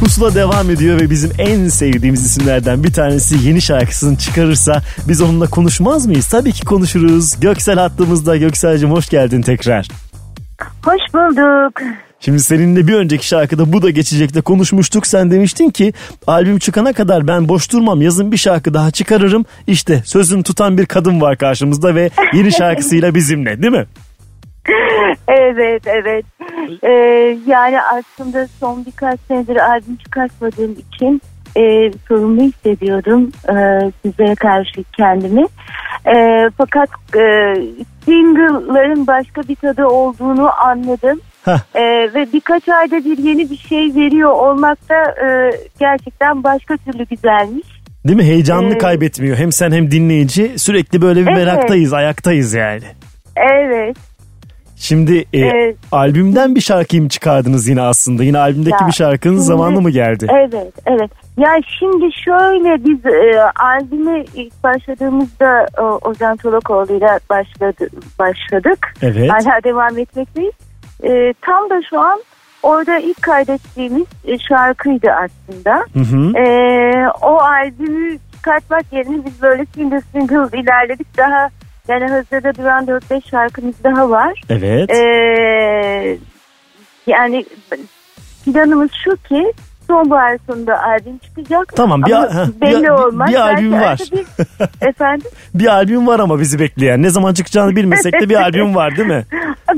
Pusula devam ediyor ve bizim en sevdiğimiz isimlerden bir tanesi yeni şarkısını çıkarırsa biz onunla konuşmaz mıyız? Tabii ki konuşuruz. Göksel hattımızda. Göksel'cim hoş geldin tekrar. Hoş bulduk. Şimdi seninle bir önceki şarkıda Bu Da Geçecek'te konuşmuştuk. Sen demiştin ki albüm çıkana kadar ben boş durmam, yazın bir şarkı daha çıkarırım. İşte sözünü tutan bir kadın var karşımızda ve yeni şarkısıyla bizimle, değil mi? Evet. Yani aslında son birkaç senedir albüm çıkartmadığım için sorumlu hissediyorum size karşı kendimi. Fakat single'ların başka bir tadı olduğunu anladım. Ve birkaç ayda bir yeni bir şey veriyor olmak da gerçekten başka türlü güzelmiş. Değil mi? Heyecanını kaybetmiyor. Hem sen hem dinleyici sürekli böyle bir meraktayız, ayaktayız yani. Evet. Şimdi albümden bir şarkıyı mı çıkardınız yine aslında? Yine albümdeki bir şarkının zamanı mı geldi? Evet. Ya şimdi şöyle biz albüme ilk başladığımızda Ozan Tolokoğlu ile başladık. Evet. Hala devam etmekteyiz. Tam da şu an orada ilk kaydettiğimiz şarkıydı aslında. O albümü çıkartmak yerine biz böyle single ilerledik. Daha yani hazırda duran 4-5 şarkımız daha var. Evet. Yani planımız şu ki sonbahar sonunda albüm çıkacak. Tamam, belli olmaz. Bir albüm var. Efendim? Bir albüm var ama bizi bekleyen. Ne zaman çıkacağını bilmesek de bir albüm var değil mi?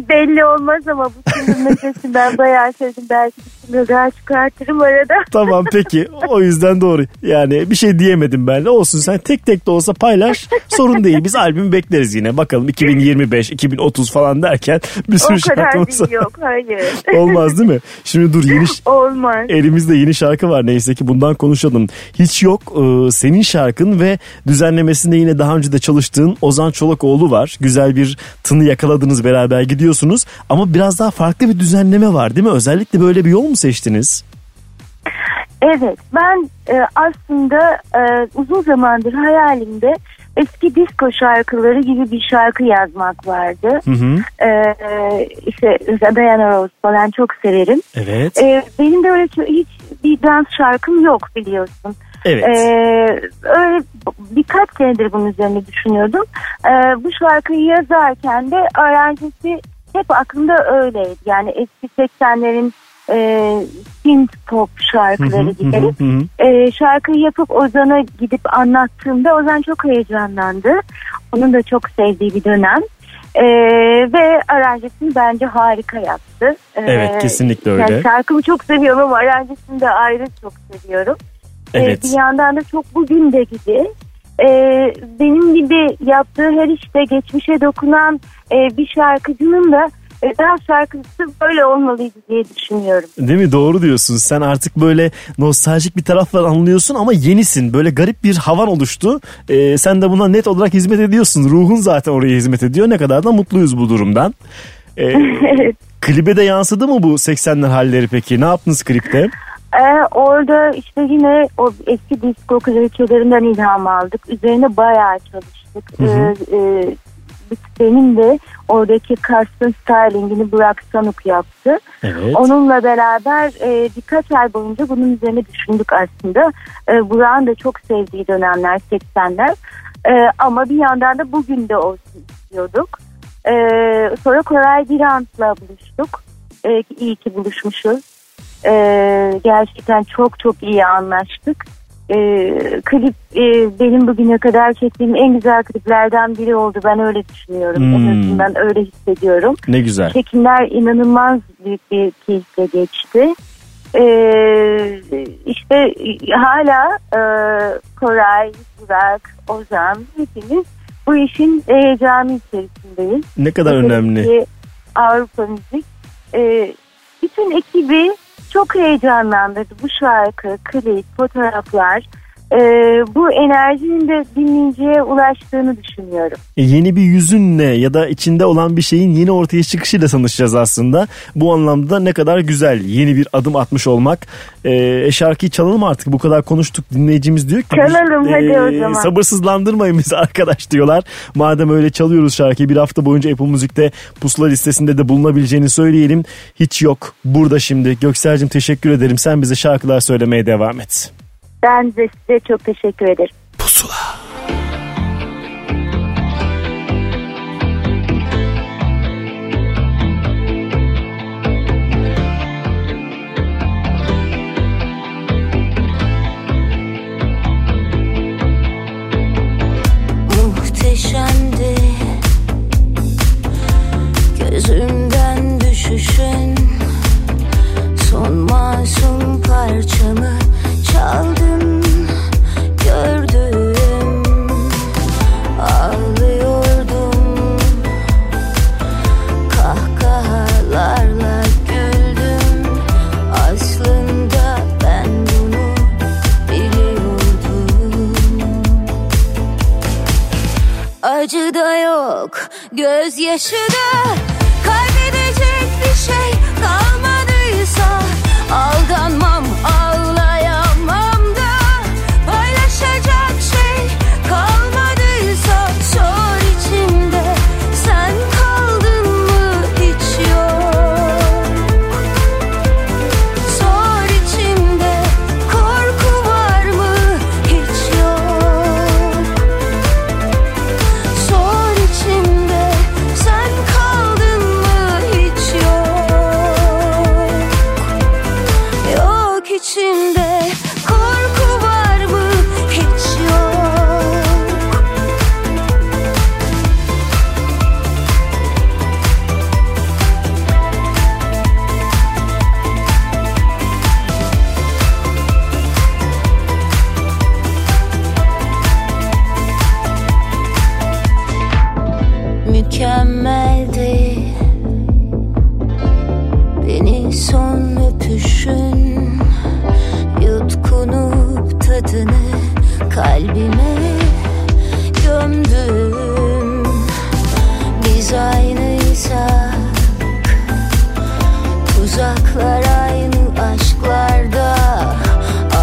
Belli olmaz ama bu sürümün ben bayağı sevdim. Belki bir daha çıkartırım arada. Tamam peki. O yüzden doğru. Yani bir şey diyemedim ben de. Olsun, sen tek tek de olsa paylaş. Sorun değil. Biz albümü bekleriz yine. Bakalım 2025, 2030 falan derken bir sürü şarkımız. O kadar yok. Hayır. Olmaz değil mi? Şimdi dur yeni. Olmaz. Elimizde yeni şarkı var neyse ki, bundan konuşalım. Hiç yok senin şarkın ve düzenlemesinde yine daha önce de çalıştığın Ozan Çolakoğlu var. Güzel bir tını yakaladınız, beraber gidiyorsunuz ama biraz daha farklı bir düzenleme var değil mi? Özellikle böyle bir yol mu seçtiniz? Evet, ben aslında uzun zamandır hayalimde eski disco şarkıları gibi bir şarkı yazmak vardı. Hı hı. İşte Diana Ross falan çok severim. Evet. Benim de öyle hiç bir dans şarkım yok biliyorsun. Evet. Öyle birkaç senedir bunun üzerine düşünüyordum. Bu şarkıyı yazarken de öğrencisi hep aklımda öyleydi. Yani eski 80'lerin synth pop şarkıları gibi. Şarkıyı yapıp Ozan'a gidip anlattığımda Ozan çok heyecanlandı. Onun da çok sevdiği bir dönem. Ve aranjesini bence harika yaptı. Evet, kesinlikle öyle. Yani şarkımı çok seviyorum ama aranjesini de ayrı çok seviyorum. Evet. Bir yandan da çok bugün de gibi. Benim gibi yaptığı her işte geçmişe dokunan bir şarkıcının da daha şarkısı böyle olmalıydı diye düşünüyorum. Değil mi? Doğru diyorsun. Sen artık böyle nostaljik bir tarafla anlıyorsun ama yenisin. Böyle garip bir havan oluştu. Sen de buna net olarak hizmet ediyorsun. Ruhun zaten oraya hizmet ediyor. Ne kadar da mutluyuz bu durumdan. Evet. Klibe de yansıdı mı bu 80'ler halleri peki? Ne yaptınız klipte? Orada işte yine o eski disco klasiklerinden ilham aldık. Üzerine bayağı çalıştık. Benim de oradaki Carson stylingini Burak Sanuk yaptı. Evet. Onunla beraber birkaç ay boyunca bunun üzerine düşündük aslında. Burak'ın da çok sevdiği dönemler 80'ler. Ama bir yandan da bugün de olsun istiyorduk. Sonra Koray Birant'la buluştuk. İyi ki buluşmuşuz. Gerçekten çok çok iyi anlaştık. Klip benim bugüne kadar çektiğim en güzel kliplerden biri oldu. Ben öyle düşünüyorum. En azından öyle hissediyorum. Ne güzel. Çekimler inanılmaz büyük bir keyifle geçti. İşte hala Koray, Burak, Ozan hepimiz bu işin heyecanı içerisindeyiz. Ne kadar önemli. Avrupa Müzik bütün ekibi çok heyecanlandırdı bu şarkı, klip, fotoğraflar. Bu enerjinin de dinleyiciye ulaştığını düşünüyorum. Yeni bir yüzünle ya da içinde olan bir şeyin yeni ortaya çıkışıyla tanışacağız aslında. Bu anlamda ne kadar güzel yeni bir adım atmış olmak. Şarkıyı çalalım artık, bu kadar konuştuk, dinleyicimiz diyor ki. Çalalım hadi o zaman. Sabırsızlandırmayın bizi arkadaş diyorlar. Madem öyle çalıyoruz şarkıyı, bir hafta boyunca Apple Music'te pusula listesinde de bulunabileceğini söyleyelim. Hiç yok burada şimdi. Göksel'cim teşekkür ederim, sen bize şarkılar söylemeye devam et. Ben de size çok teşekkür ederim. Pusula. Muhteşemdi gözümden düşüşün, son masum parçamı çaldım, gördüm, ağlıyordum, kahkahalarla güldüm. Aslında ben bunu biliyordum. Acı da yok, gözyaşı da, kaybedecek bir şey kalmadıysa aldanmam, mükemmeldi. Beni son öpüşün, yutkunup tadını kalbime gömdüm. Biz aynıysak uzaklar aynı aşklarda,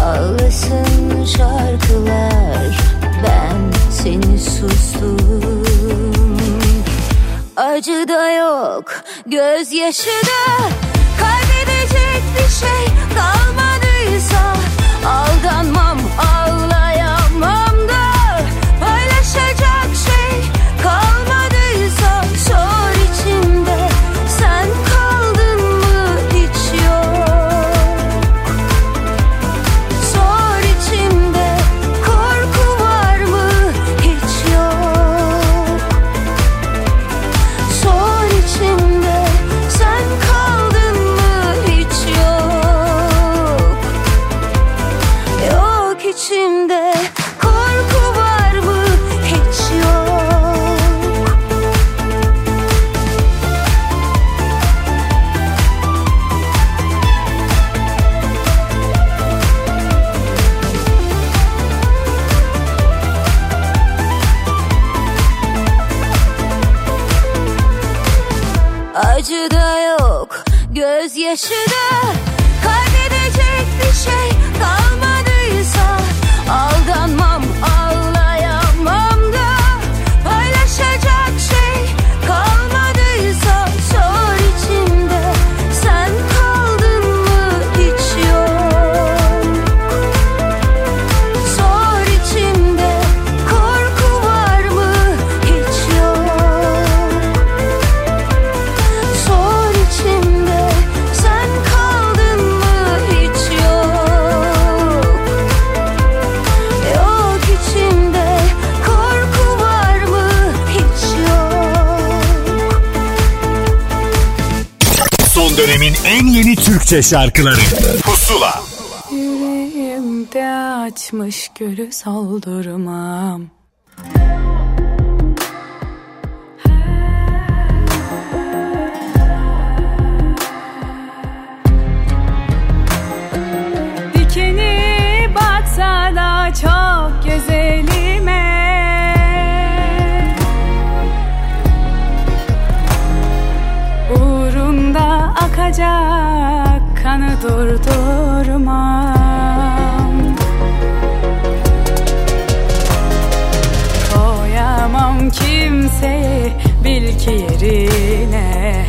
ağlasın şarkılar, ben seni sustum. Acı da yok, gözyaşı da, kaybedecek bir şey kalmadıysa aldanmam, ağlayamam da, paylaşacak şey kalmadıysa sor içimde, sen kaldın mı hiç yok. Sor içimde, korku var mı hiç yok. Sor içimde, sen kaldın mı hiç yok. Yok içimde. Acı da yok, gözyaşı da, kaybedecek bir şey kalmadıysa aldanmam, ağlayamam da, paylaşacak şey kalmadıysa sor içimde, sen kaldın mı hiç yok. Sor içimde, korku var mı hiç yok. Sor içimde, sen kaldın mı hiç yok. Yok içimde, korku var mı hiç yok. Son dönemin en yeni Türkçe şarkıları Pusula. Yüreğimde açmış gülü soldurmam. Dikeni batsa da çok güzelime, uğrunda akacak kanı durdurmam. Koyamam kimseyi, bil ki yerine,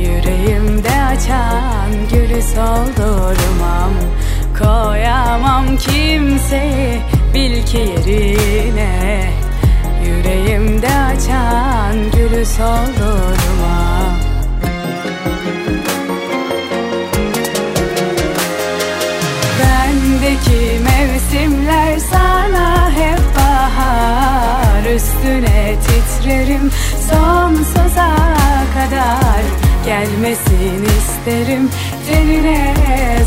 yüreğimde açan gülü soldurmam. Koyamam kimseyi, bil ki yerine, yüreğimde açan gülü soldurmam. Bendeki mevsimler sana hep bahar, üstüne titrerim sonsuza kadar. Gelmesin isterim tenine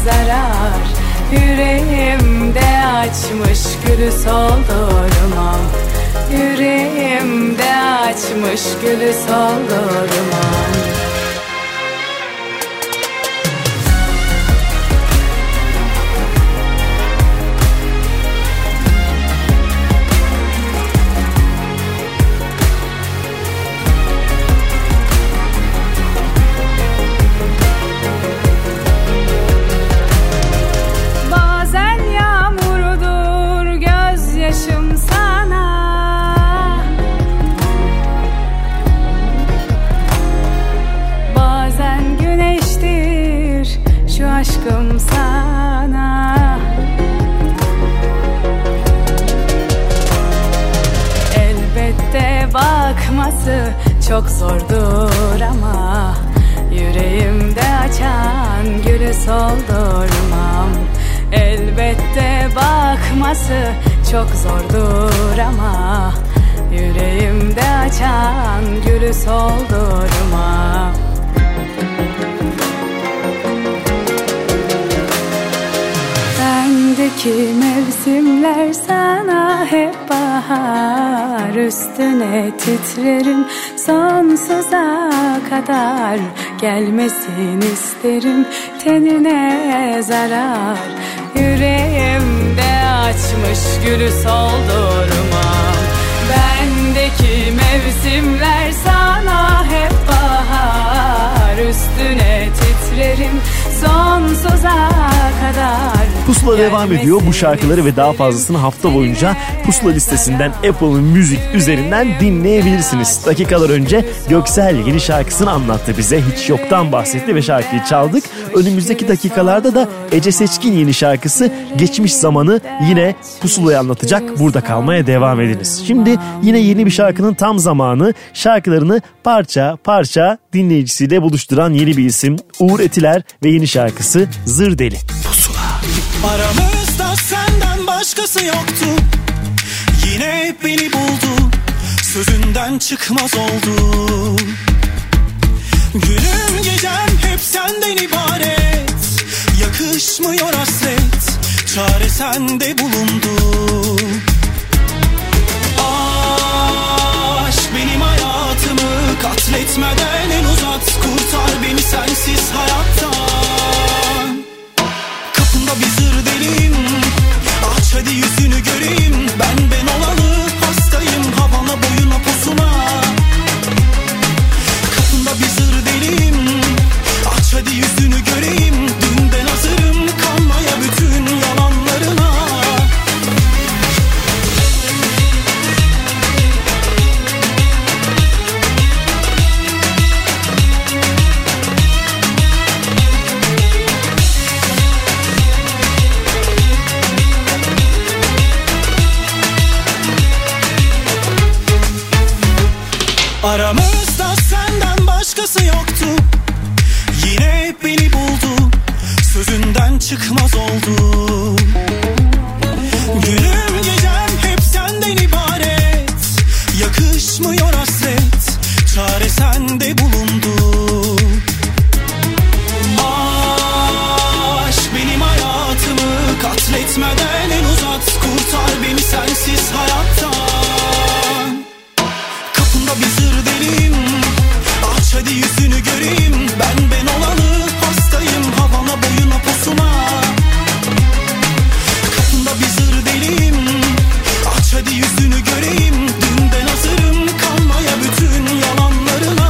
zarar, yüreğimde açmış gülü soldurmam. Yüreğimde açmış gülü soldurmam. Aşkım sana, elbette bakması çok zordur ama yüreğimde açan gülü soldurmam. Elbette bakması çok zordur ama yüreğimde açan gülü soldurmam. ki mevsimler sana hep bahar, üstüne titrerim sonsuza kadar. Gelmesin isterim tenine zarar, yüreğimde açmış gülü soldurmam. Bendeki mevsimler sana hep bahar, üstüne titrerim sonsuza kadar. Pusula devam ediyor. Bu şarkıları ve daha fazlasını hafta boyunca Pusula listesinden Apple Music üzerinden dinleyebilirsiniz. Dakikalar önce Göksel yeni şarkısını anlattı bize. Hiç yoktan bahsetti ve şarkıyı çaldık. Önümüzdeki dakikalarda da Ece Seçkin yeni şarkısı Geçmiş Zamanı yine Pusula'yı anlatacak. Burada kalmaya devam ediniz. Şimdi yine yeni bir şarkının tam zamanı, şarkılarını parça parça dinleyicisiyle buluşturan yeni bir isim Uğur Etiler ve yeni şarkısı Zır Deli. Pusula. Aramızda senden başkası yoktu, yine beni buldu, sözünden çıkmaz oldu. Günüm gecem hep senden ibaret, yakışmıyor hasret, çare sende bulundu. Aşk benim hayatımı katletmeden en uzat, kurtar beni sensiz hayattan. Bir zır deliyim, aç hadi yüzünü göreyim. Ben olalı hastayım, havana boyuna posuna. Kapında bir zır deliyim, aç hadi yüzünü göreyim. Dünden hazırım kanmaya bütün yalanlarına. Aramızda senden başkası yoktu, yine beni buldu, sözünden çıkmaz oldu. Günüm gecem hep senden ibaret, yakışmıyor hasret, çare sende bulundu. Aşk benim hayatımı katletmeden en uzat, kurtar beni sensiz hayattan. Bir zır deliyim, aç hadi yüzünü göreyim. Ben olalı hastayım, havana boyuna posuna. Kapında bir zır deliyim, aç hadi yüzünü göreyim. Dünden hazırım kanmaya bütün yalanlarına.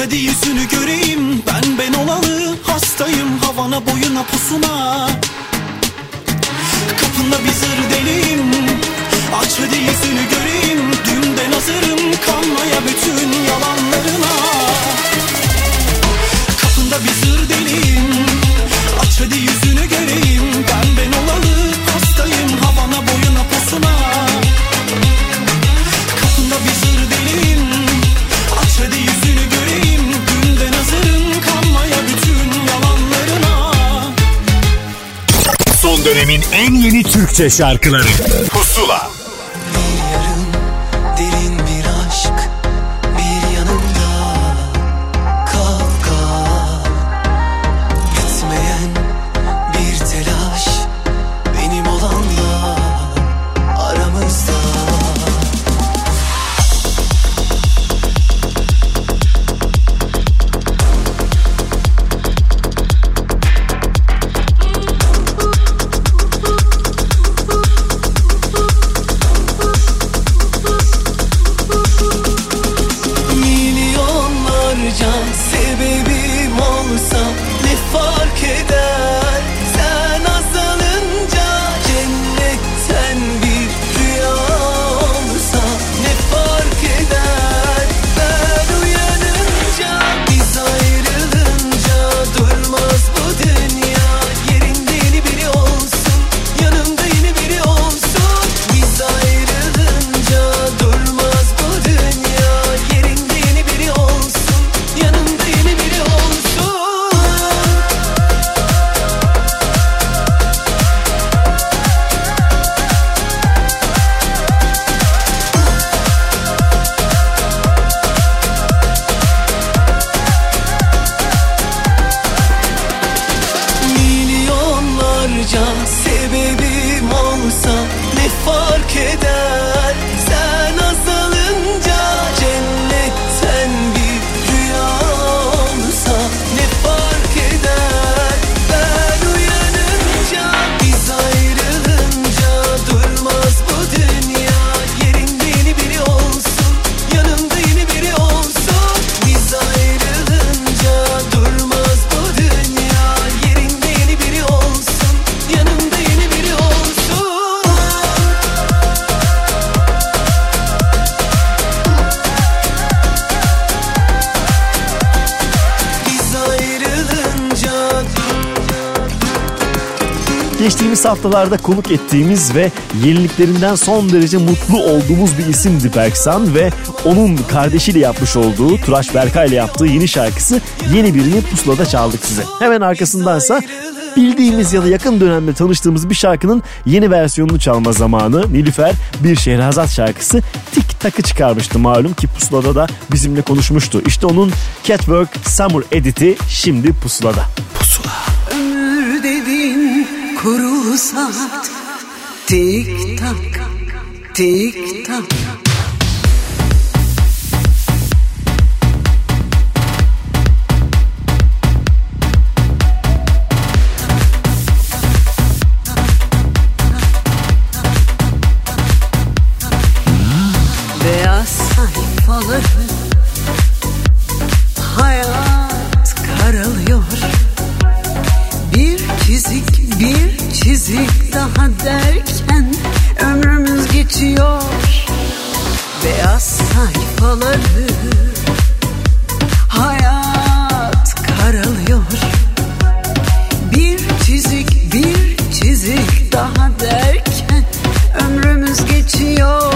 Hadi yüzünü göreyim, ben olalı hastayım, havana boyuna pusuna. Kapında bir zır deliyim, aç hadi yüzünü göreyim. Dünden hazırım kanmaya bütün yalanlarına. Kapında bir zır deliyim, aç hadi yüzünü göreyim. Ben olalı hastayım, havana boyuna pusuna. Kapında bir zır deliyim, aç hadi yüzünü göreyim. Hazırım kanmaya bütün yalanlarına. Son dönemin en yeni Türkçe şarkıları Pusula. Bir yarım derin bir aşk, bir yanımda kal kal. Bitmeyen bir telaş, benim olanla aramızda. geçtiğimiz haftalarda konuk ettiğimiz ve yeniliklerinden son derece mutlu olduğumuz bir isimdi Berksan ve onun kardeşiyle yapmış olduğu, Turaç Berkay ile yaptığı yeni şarkısı Yeni Birini Pusula'da çaldık size. Hemen arkasındansa bildiğimiz ya da yakın dönemde tanıştığımız bir şarkının yeni versiyonunu çalma zamanı. Nilüfer Bir Şehrazat şarkısı Tik Tak'ı çıkarmıştı malum ki Pusula'da da bizimle konuşmuştu. İşte onun Catwork Summer Edit'i şimdi Pusula'da. Pusula. Ömür dedin kuru saat, tik tak, tik tak. Hayat karalıyor, bir çizik bir çizik daha derken ömrümüz geçiyor. Beyaz sayfaları hayat karalıyor, bir çizik bir çizik daha derken ömrümüz geçiyor.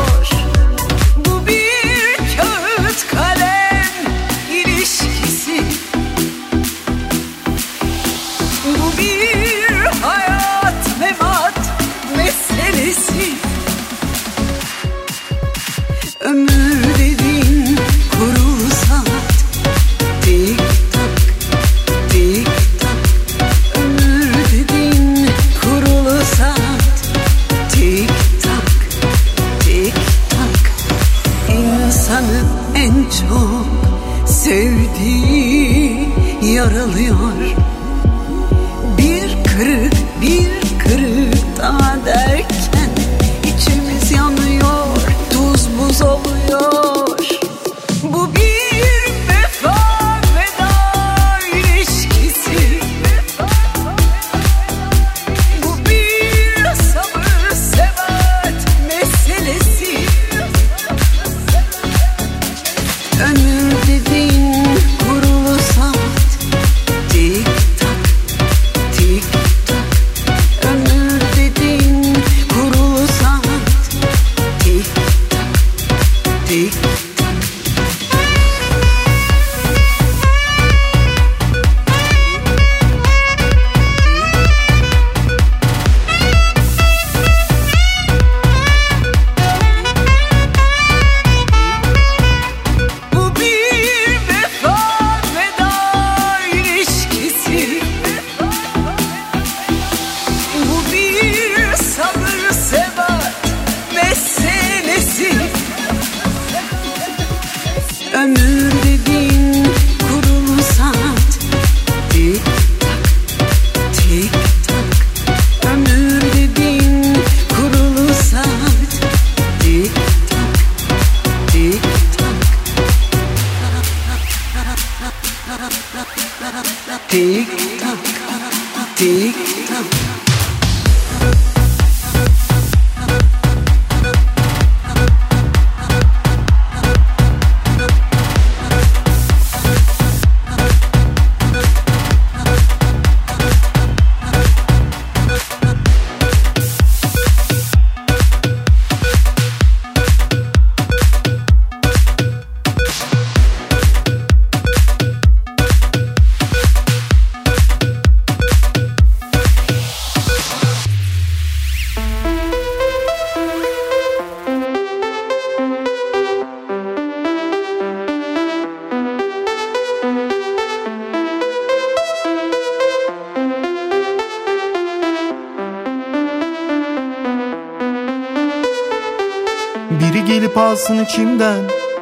Alsın içimden,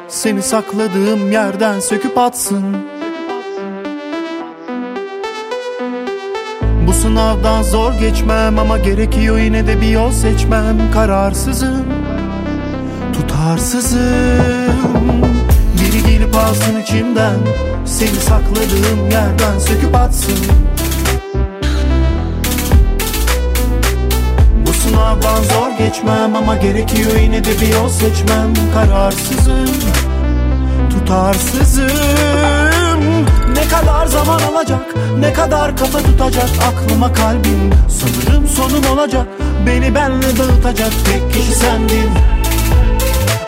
seni sakladığım yerden söküp atsın. Bu sınavdan zor geçmem ama gerekiyor yine de bir yol seçmem. Kararsızım, tutarsızım. Biri gelip alsın içimden, seni sakladığım yerden söküp atsın. Sınavdan zor geçmem ama gerekiyor yine de bir yol seçmem. Kararsızım, tutarsızım. Ne Ne kadar zaman alacak, ne kadar kafa tutacak aklıma kalbim. Sanırım sonum olacak, beni benle dağıtacak tek kişi sendin.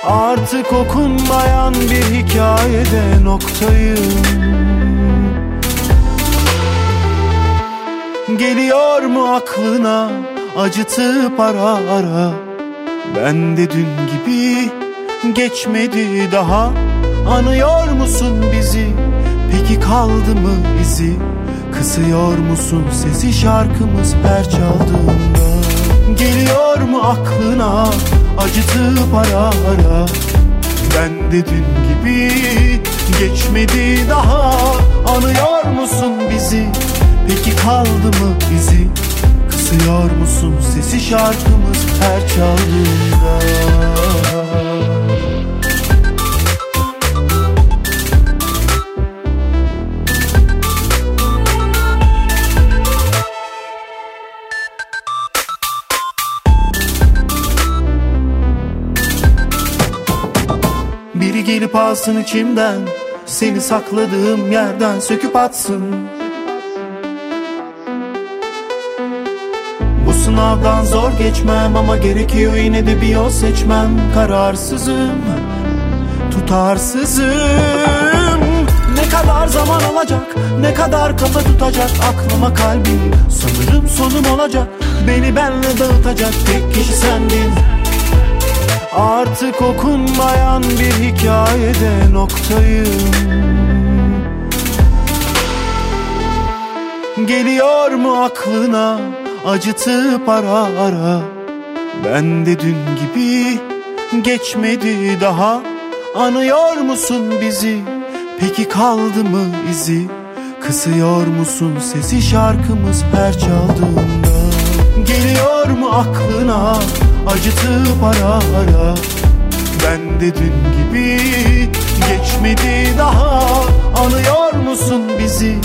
Artık okunmayan bir hikayede noktayım. Geliyor mu aklına acıtıp ara ara, ben de dün gibi geçmedi daha. Anıyor musun bizi, peki kaldı mı izi? Kısıyor musun sesi şarkımız her çaldığında? Geliyor mu aklına acıtıp ara ara, ben de dün gibi geçmedi daha. Anıyor musun bizi, peki kaldı mı bizi? Kısıyor musun sesi şarkımız her çaldığında? Biri gelip alsın içimden, seni sakladığım yerden söküp atsın. Sınavdan zor geçmem ama gerekiyor yine de bir yol seçmem. Kararsızım, tutarsızım. Ne kadar zaman alacak, ne kadar kafa tutacak aklıma kalbim. Sanırım sonum olacak, beni benle dağıtacak tek kişi sendin. Artık okunmayan bir hikayede noktayım. Geliyor mu aklına acıtıp ara ara, ben de dün gibi geçmedi daha. Anıyor musun bizi, peki kaldı mı izi? Kısıyor musun sesi şarkımız her çaldığında? Geliyor mu aklına acıtıp ara ara, ben de dün gibi geçmedi daha. Anıyor musun bizi,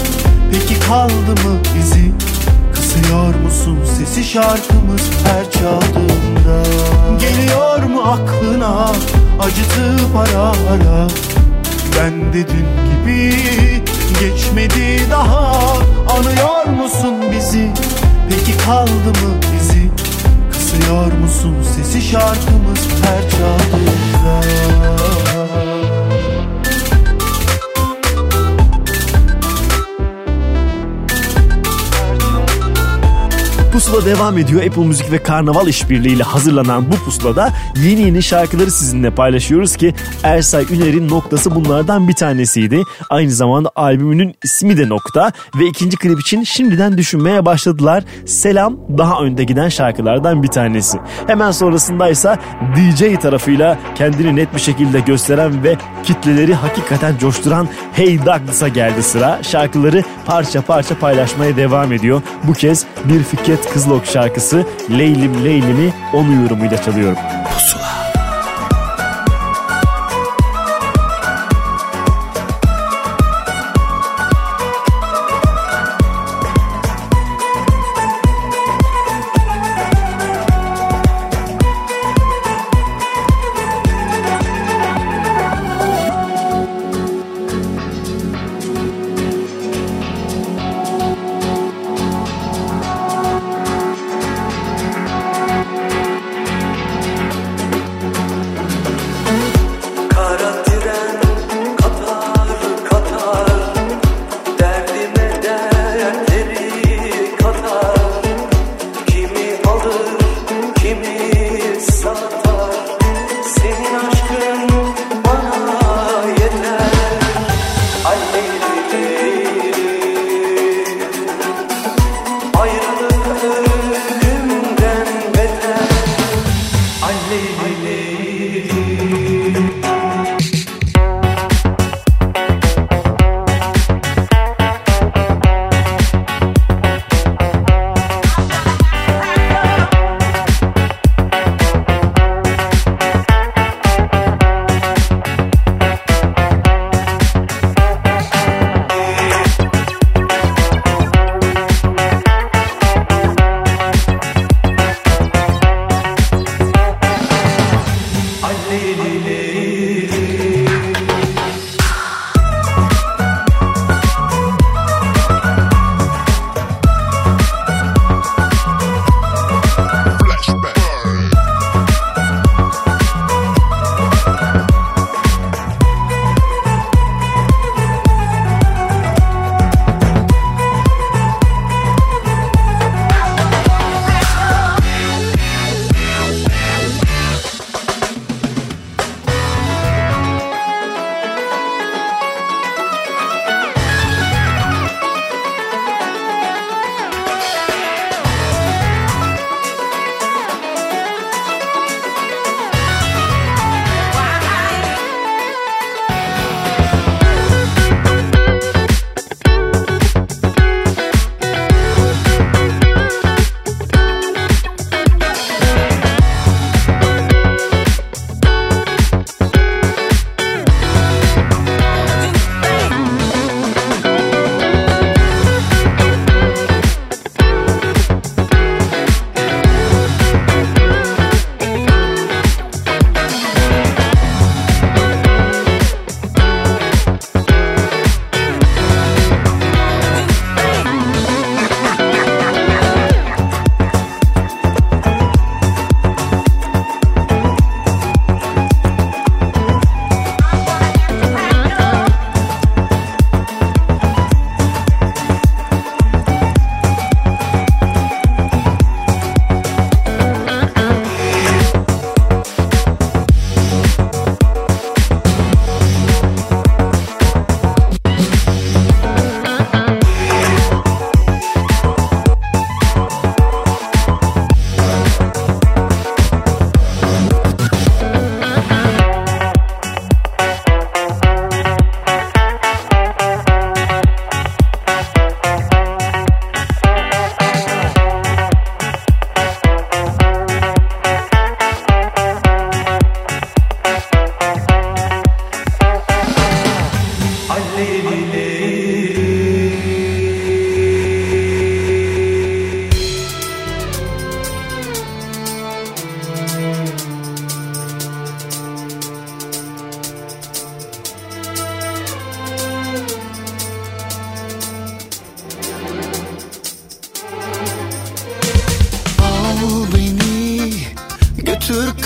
peki kaldı mı izi? Kısıyor musun sesi şarkımız her çaldığında? Geliyor mu aklına acıtıp ara ara, ben de dün gibi geçmedi daha. Anıyor musun bizi, peki kaldı mı bizi? Kısıyor musun sesi şarkımız her çaldığında? Pusula devam ediyor. Apple Music ve Karnaval işbirliğiyle hazırlanan bu pusulada yeni yeni şarkıları sizinle paylaşıyoruz ki Ersay Üner'in Noktası bunlardan bir tanesiydi. Aynı zamanda albümünün ismi de Nokta ve ikinci klip için şimdiden düşünmeye başladılar. Selam daha önde giden şarkılardan bir tanesi. Hemen sonrasındaysa DJ tarafıyla kendini net bir şekilde gösteren ve kitleleri hakikaten coşturan Hey Douglas'a geldi sıra. Şarkıları parça parça paylaşmaya devam ediyor. Bu kez bir Fiket Kızılok şarkısı Leylim Leylim'i onun yorumuyla çalıyorum. Pusula.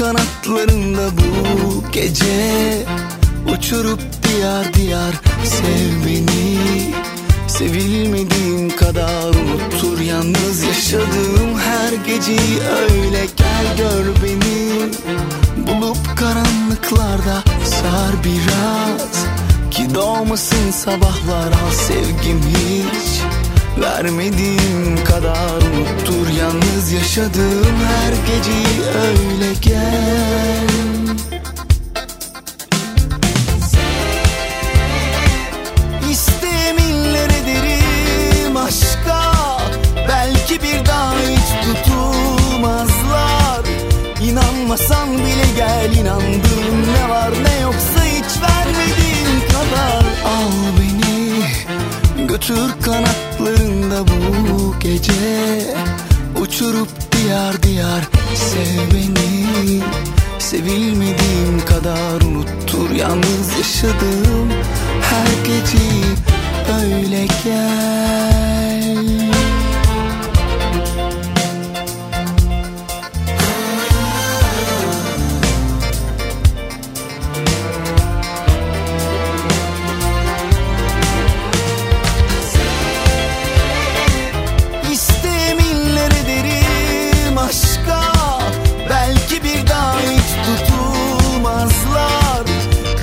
kanatlarında bu gece uçurup diyar diyar sev beni. Sevilmediğim kadar unuttur yalnız yaşadığım her geceyi öyle gel gör beni. Bulup karanlıklarda sar biraz ki doğmasın sabahlar al sevgim hiç. Vermediğim kadar unuttur yalnız yaşadığım her geceyi öyle gel. Bir daha hiç tutulmazlar. İnanmasan bile gel, inandığım ne var ne yoksa hiç vermediğim kadar. Al beni götür kanatlarında bu gece, uçurup diyar diyar sev beni. Sevilmediğim kadar unuttur yalnız yaşadığım her geceyi öyle gel.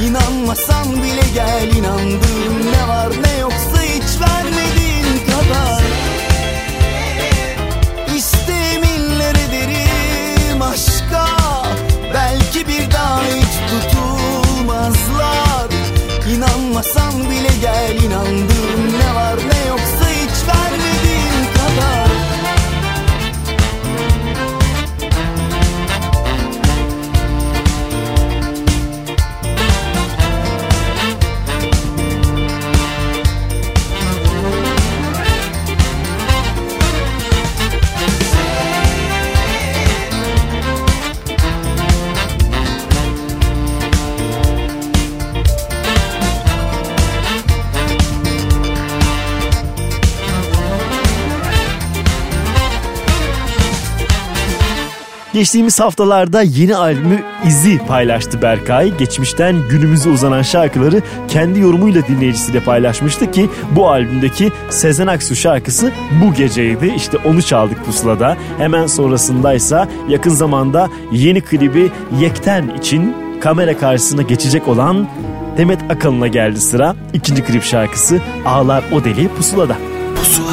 İnanmasan bile gel, inandığım ne var ne yoksa hiç vermediğin kadar. İsteminler ederim aşka, belki bir daha hiç tutulmazlar. İnanmasan bile gel, inandığım ne var ne yoksa hiç vermediğin kadar. Geçtiğimiz haftalarda yeni albümü İzi paylaştı Berkay. Geçmişten günümüze uzanan şarkıları kendi yorumuyla dinleyicisiyle paylaşmıştı ki bu albümdeki Sezen Aksu şarkısı Bu Geceydi. İşte onu çaldık Pusula'da. Hemen sonrasındaysa yakın zamanda yeni klibi Yekten için kamera karşısına geçecek olan Demet Akalın'a geldi sıra. İkinci klip şarkısı Ağlar O Deli Pusula'da. Pusula.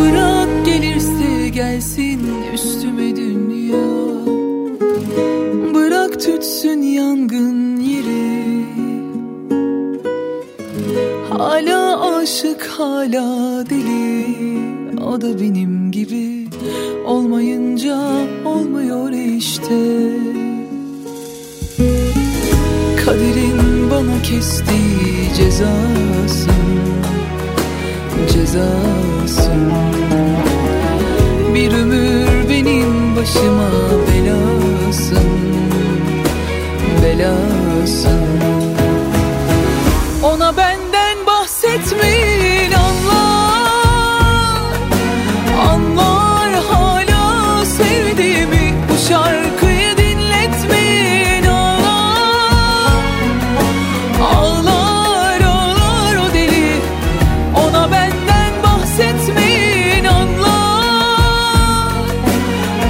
Bırak gelirse gelsin üstüme dünya, bırak tütsün yangın yeri. Hala aşık hala deli, o da benim gibi olmayınca olmuyor işte. Kaderin bana kestiği cezasın, cezasın. Bir ömür benim başıma belasın, belasın. Ona benden bahsetmeyin, anlar, anlar hala sevdiğimi bu şarkı.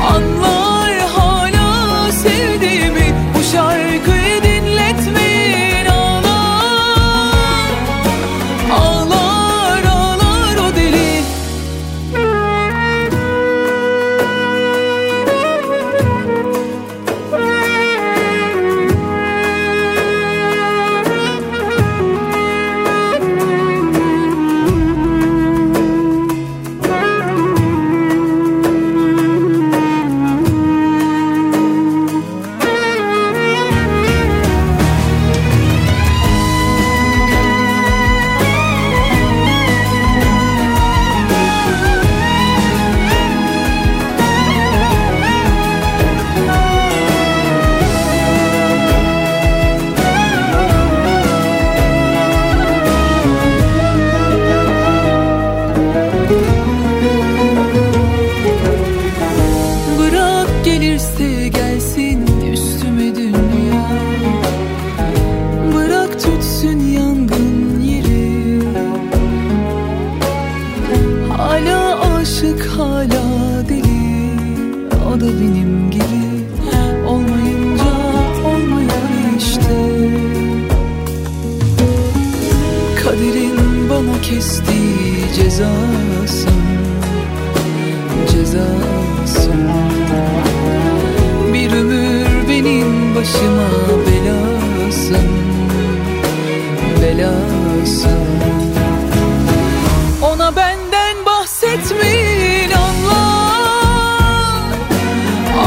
Anlar Hala aşık, hala deli. O da benim gibi olmayınca olmuyor işte. Kaderin bana kestiği cezasın, cezasın. Bir ömür benim başıma belasın, belasın. Ona benden bahsetmeyin, anlar,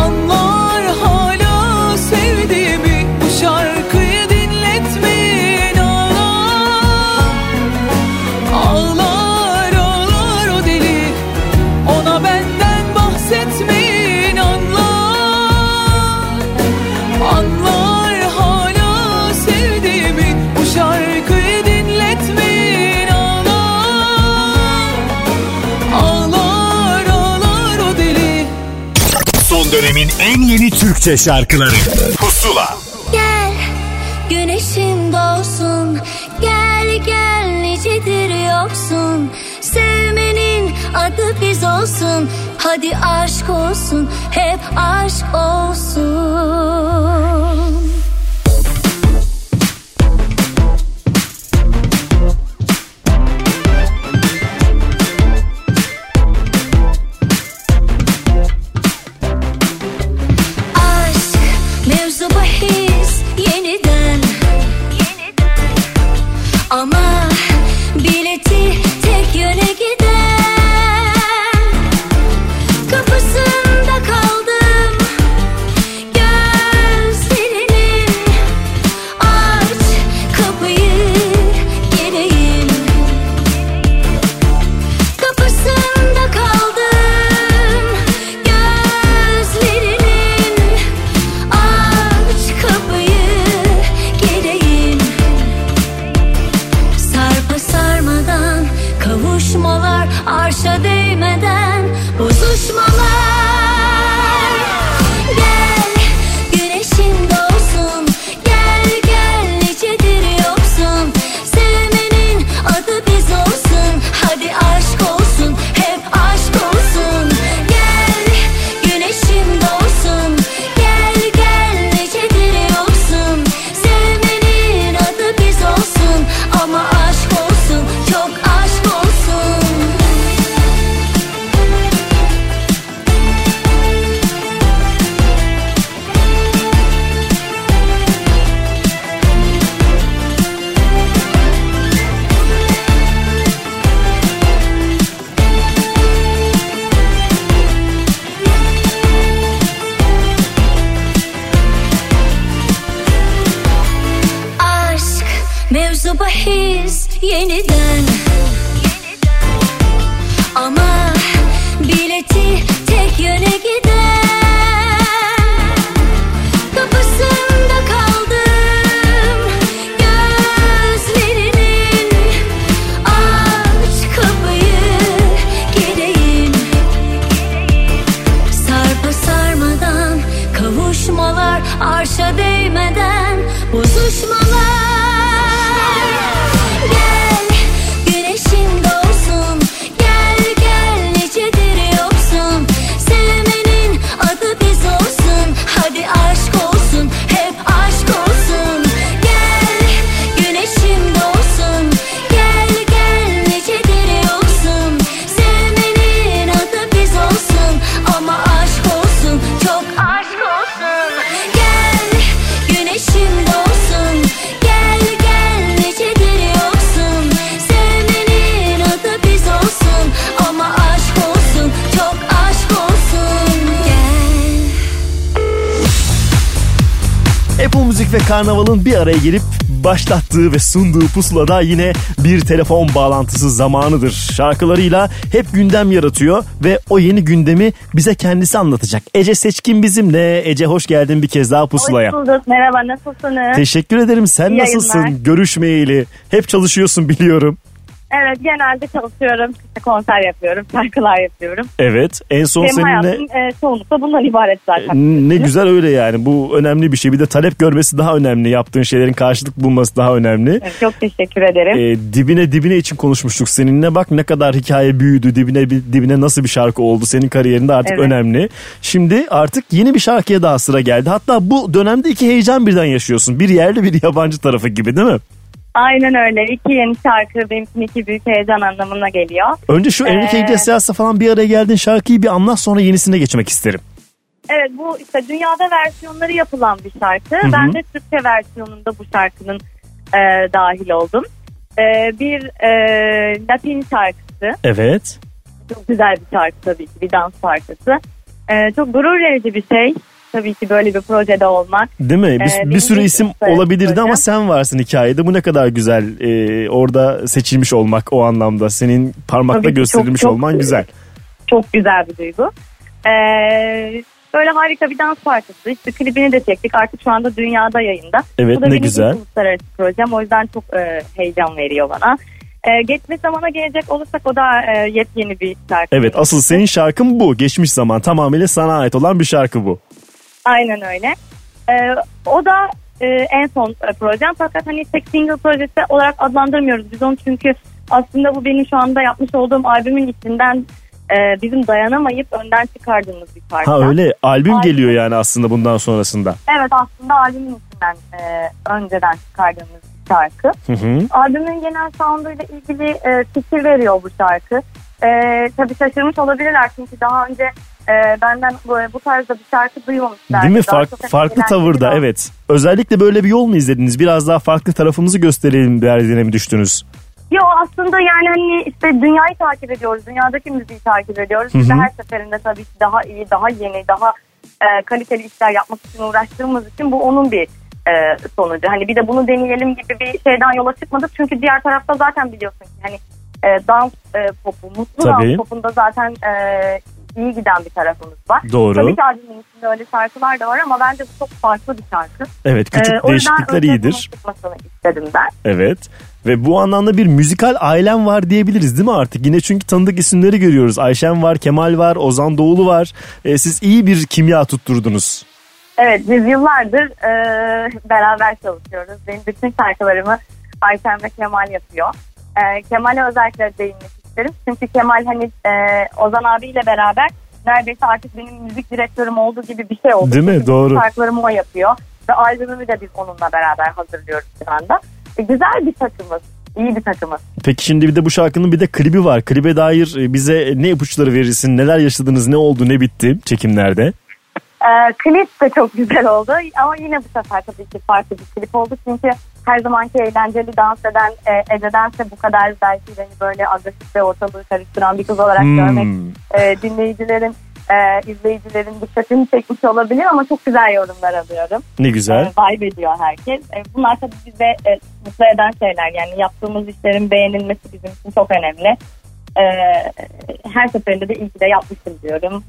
anlar hala sevdiğimi. Bu şarkıyı dinletmeyin, ağlar, ağlar, ağlar o deli. Ona benden bahsetmeyin, anlar, anlar hala sevdiğimi. Bu şarkıyı dönemin en yeni Türkçe şarkıları Pusula. Gel güneşim doğsun, gel gel nicedir yoksun, sevmenin adı biz olsun, hadi aşk olsun, hep aşk olsun. Karnaval'ın bir araya gelip başlattığı ve sunduğu Pusula'da yine bir telefon bağlantısı zamanıdır. Şarkılarıyla hep gündem yaratıyor ve o yeni gündemi bize kendisi anlatacak. Ece Seçkin bizimle. Ece, hoş geldin bir kez daha Pusula'ya. Hoş bulduk. Merhaba, nasılsınız? Teşekkür ederim. Sen nasılsın? Görüşmeyeli. Hep çalışıyorsun biliyorum. Evet, genelde çalışıyorum, konser yapıyorum, şarkılar yapıyorum. Evet, en son benim seninle... hayatım çoğunlukla bundan ibaret zaten. Ne güzel öyle yani, bu önemli bir şey. Bir de talep görmesi daha önemli, yaptığın şeylerin karşılık bulması daha önemli. Evet, çok teşekkür ederim. Dibine için konuşmuştuk seninle, bak ne kadar hikaye büyüdü, dibine nasıl bir şarkı oldu senin kariyerinde artık evet. Önemli. Şimdi artık yeni bir şarkıya daha sıra geldi. Hatta bu dönemde iki heyecan birden yaşıyorsun, bir yerli bir yabancı tarafı gibi değil mi? Aynen öyle. İki yeni şarkı benim için iki büyük heyecan anlamına geliyor. Önce şu Enrique Iglesias'la falan bir araya geldiğin şarkıyı bir anlat, sonra yenisine geçmek isterim. Evet, bu işte dünyada versiyonları yapılan bir şarkı. Hı-hı. Ben de Türkçe versiyonunda bu şarkının dahil oldum. Bir Latin şarkısı. Evet. Çok güzel bir şarkı tabii ki, bir dans şarkısı. Çok gurur verici bir şey. Tabii ki böyle bir projede olmak. Değil mi? Bir sürü isim olabilirdi hocam. Ama sen varsın hikayede. Bu ne kadar güzel. Orada seçilmiş olmak o anlamda. Senin parmakla gösterilmiş çok, olman güzel. Çok güzel bir duygu. Böyle harika bir dans parçası. İşte klibini de çektik. Artık şu anda dünyada yayında. Evet, bu da ne güzel. Uluslararası projem. O yüzden çok heyecan veriyor bana. Geçmiş zamana gelecek olursak o da yepyeni bir şarkı. Evet, asıl senin şarkın bu. Geçmiş zaman tamamıyla sana ait olan bir şarkı bu. Aynen öyle. O da en son projem. Fakat hani tek single projesi olarak adlandırmıyoruz biz onu, çünkü aslında bu benim şu anda yapmış olduğum albümün içinden bizim dayanamayıp önden çıkardığımız bir parça. Ha öyle, albüm geliyor yani aslında bundan sonrasında. Evet, aslında albümün içinden önceden çıkardığımız bir şarkı. Hı-hı. Albümün genel sounduyla ilgili fikir veriyor bu şarkı. Tabii şaşırmış olabilirler çünkü daha önce benden bu tarzda bir şarkı duymamışlar. Değil mi? Farklı tavırda var. Evet. Özellikle böyle bir yol mu izlediniz? Biraz daha farklı tarafımızı gösterelim derdine mi düştünüz? Yo, aslında yani hani işte dünyayı takip ediyoruz. Dünyadaki müziği takip ediyoruz. Hı-hı. Biz de her seferinde tabii ki daha iyi, daha yeni, daha kaliteli işler yapmak için uğraştığımız için bu onun bir sonucu. Hani bir de bunu deneyelim gibi bir şeyden yola çıkmadık. Çünkü diğer tarafta zaten biliyorsun ki hani dans popu, mutlu tabii. Dans popunda zaten... iyi giden bir tarafımız var. Doğru. Tabii ki albümün içinde öyle şarkılar da var ama bence bu çok farklı bir şarkı. Evet, küçük değişiklikler iyidir. O yüzden önce istedim ben. Evet. Ve bu anlamda bir müzikal ailem var diyebiliriz değil mi artık? Yine çünkü tanıdık isimleri görüyoruz. Ayşen var, Kemal var, Ozan Doğulu var. Siz iyi bir kimya tutturdunuz. Evet, biz yıllardır beraber çalışıyoruz. Benim bütün şarkılarımı Ayşen ve Kemal yapıyor. Kemal'e özellikle değinmek. Çünkü Kemal hani Ozan abiyle beraber neredeyse artık benim müzik direktörüm olduğu gibi bir şey oldu. Değil mi? Doğru. Şarkılarımı o yapıyor ve albümümü de biz onunla beraber hazırlıyoruz şu anda. Güzel bir takımız, iyi bir takımız. Peki şimdi bir de bu şarkının bir de klibi var. Klibe dair bize ne ipuçları verirsin? Neler yaşadınız? Ne oldu? Ne bitti çekimlerde? Klip de çok güzel oldu ama yine bu sefer tabii ki farklı bir klip oldu çünkü her zamanki eğlenceli dans eden Ece'dense bu kadar belki beni böyle agresif ve ortalığı karıştıran bir kız olarak görmek dinleyicilerin, izleyicilerin dikkatini çekmiş olabilir ama çok güzel yorumlar alıyorum. Ne güzel. Vibe ediyor herkes. Bunlar tabii bize mutlu eden şeyler, yani yaptığımız işlerin beğenilmesi bizim için çok önemli. Her seferinde de iyi ki de yapmıştım diyorum.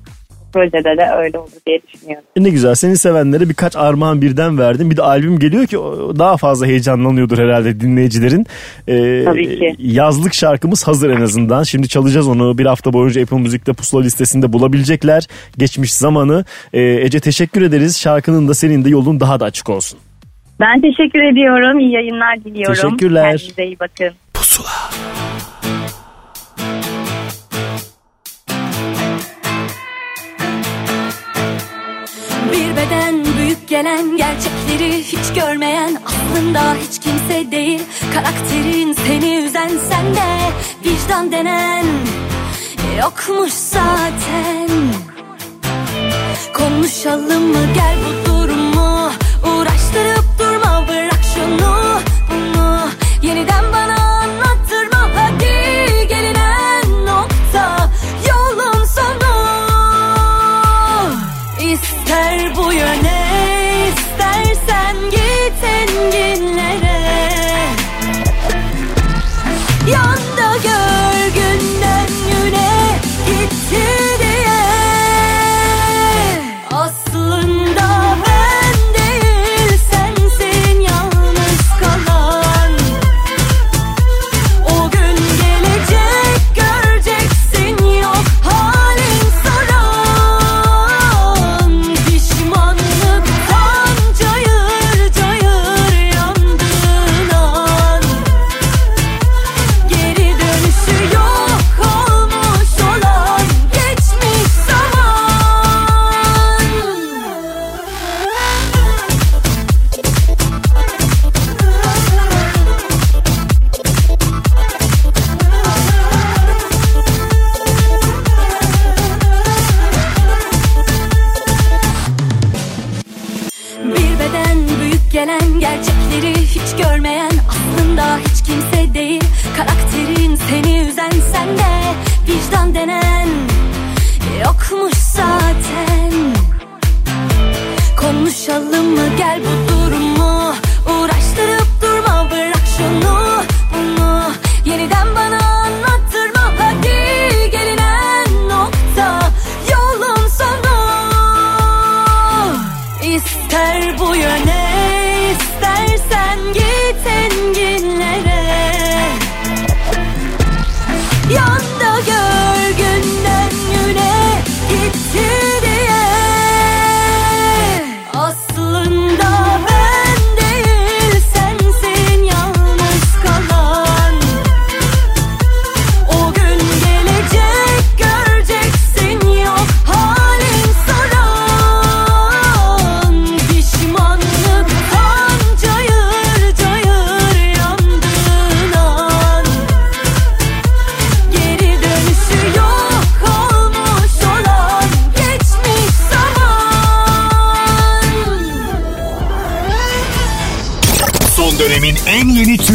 Projede de öyle olur diye düşünüyorum. Ne güzel. Seni sevenlere birkaç armağan birden verdin. Bir de albüm geliyor ki daha fazla heyecanlanıyordur herhalde dinleyicilerin. Tabii ki. Yazlık şarkımız hazır en azından. Şimdi çalacağız onu. Bir hafta boyunca Apple Music'te Pusula listesinde bulabilecekler. Geçmiş zamanı. Ece teşekkür ederiz. Şarkının da senin de yolun daha da açık olsun. Ben teşekkür ediyorum. İyi yayınlar diliyorum. Teşekkürler. Kendinize iyi bakın. Pusula. Gelen gerçekleri hiç görmeyen, aklında hiç kimse değil karakterin, seni üzen sende vicdan denen yokmuş zaten. Konuşalım mı gel bu durumu, uğraştırıp durma, bırak şunu bunu yeniden bana anlattırma, hadi gelinen nokta yolun sonu. İster bu yöne, sen git enginlere, yanda gör günden güne gitti diye aslında.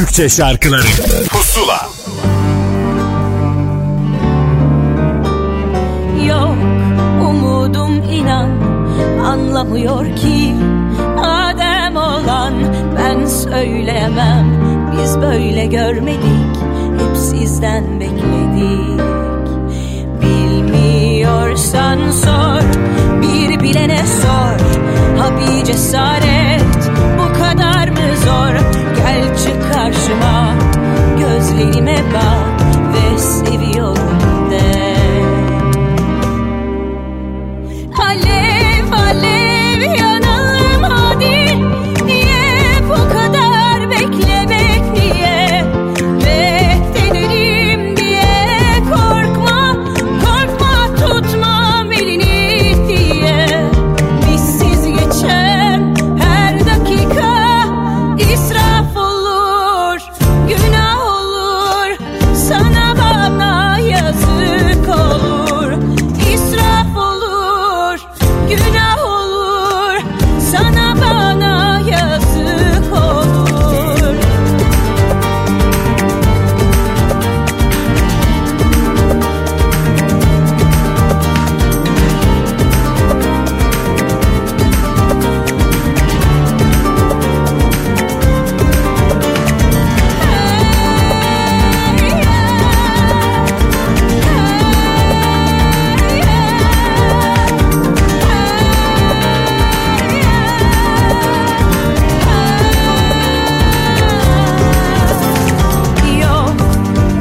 Türkçe şarkıları Pusula. Yok umudum inan, anlamıyor ki Adem olan ben söyleyemem. Biz böyle görmedik, hep sizden bekledik. Bilmiyorsan sor, bir bilene sor. Ha bir cesaret, bu kadar mı zor? Gel çık karşıma, gözlerime bak ve seviyorum de. Alev alev yanarım hadi, niye bu kadar beklemek niye? Bekledim diye korkma, korkma tutmam elini diye. Bizsiz geçen her dakika israf olur, günah olur, sana bana yazık olur. İsraf olur, günah olur, sana bana yazık olur. Yok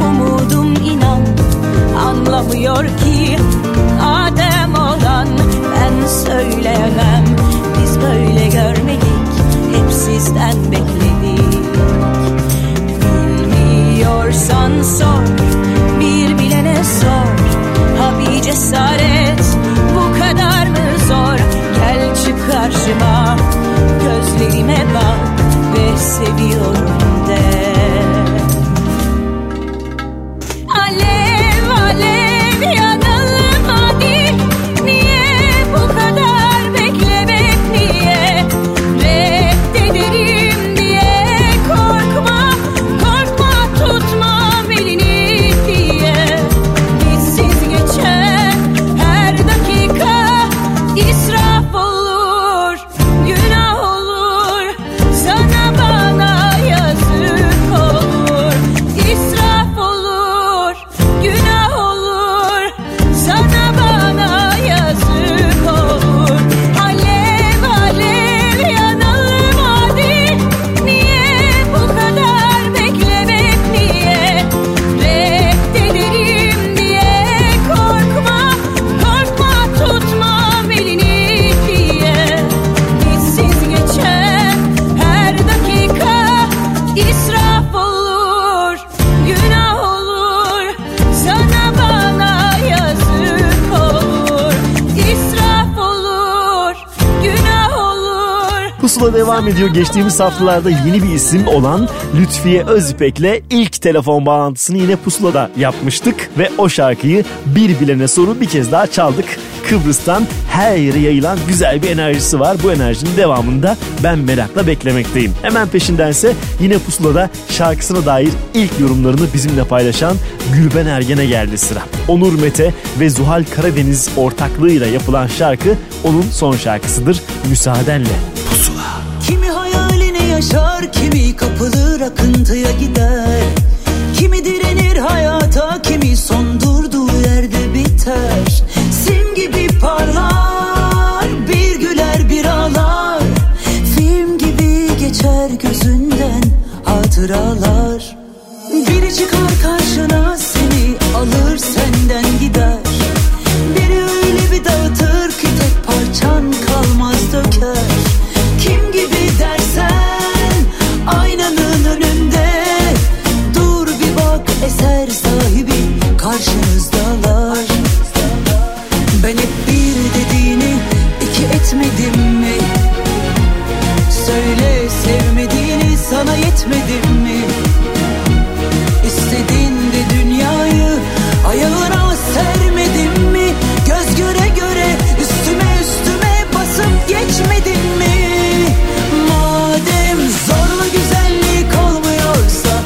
umudum inan, anlamıyor ki Adem olan ben söyleyemem. Biz böyle görmedik, hep sizden bekledik. Bilmiyorsan sor, bir bilene sor. Ha bir cesaret, bu kadar mı zor? Gel çık karşıma, gözlerime bak ve seviyorum de. Alev alev yanalım hadi, niye bu kadar beklemek niye? Reddederim diye korkma, korkma tutmam elini diye. Bizsiz geçen her dakika israf olur, günah olur, sana bana yazık olur. İsraf olur, günah olur, sana bana yazık olur. Alev alev yanalım hadi, niye bu kadar beklemek niye? Reddederim diye korkma, korkma tutmam elini diye. Bizsiz geçen her dakika israf olur, günah olur, sana bana yazık olur. İsraf olur, günah olur. Pusula devam ediyor. Geçtiğimiz haftalarda yeni bir isim olan Lütfiye Özipek'le ilk telefon bağlantısını yine Pusula'da yapmıştık ve o şarkıyı bir bilene soru bir kez daha çaldık. Kıbrıs'tan her yere yayılan güzel bir enerjisi var. Bu enerjinin devamında ben merakla beklemekteyim. Hemen peşindense yine Pusula'da şarkısına dair ilk yorumlarını bizimle paylaşan Gülben Ergen'e geldi sıra. Onur Mete ve Zuhal Karadeniz ortaklığıyla yapılan şarkı onun son şarkısıdır. Müsaadenle Pusula. Kimi hayaline yaşar, kimi kapılır akıntıya gider. Kimi direnir hayata, kimi son durduğu yerde biter. Sim gibi parlar, bir güler bir ağlar. Film gibi geçer gözünden hatıralar. Biri çıkar karşına seni alır senden gider. Biri öyle bir dağıtır ki tek parçan kalmaz döker. Kim gibi dersen aynanın önünde dur bir bak, eser sahibi karşınızdalar. Ben hep bir dediğini iki etmedim mi? Söyle sevmediğini sana yetmedim mi? İstediğin de dünyayı ayağına sermedim mi? Göz göre göre üstüme üstüme basıp geçmedim mi? Madem zorla güzellik olmuyorsa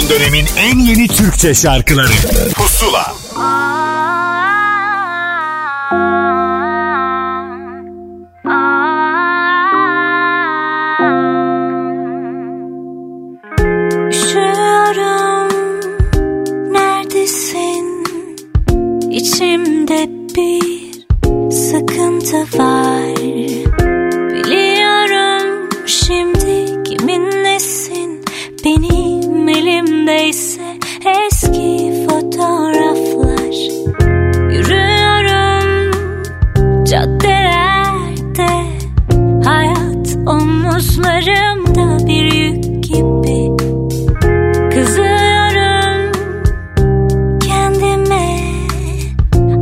son dönemin en yeni Türkçe şarkıları Pusula. Üşüyorum, neredesin? İçimde bir sıkıntı var. Biliyorum şimdi kiminlesin, benim elimdeyse eski fotoğraflar. Yürüyorum caddelerde, hayat omuzlarımda bir yük gibi. Kızıyorum kendime,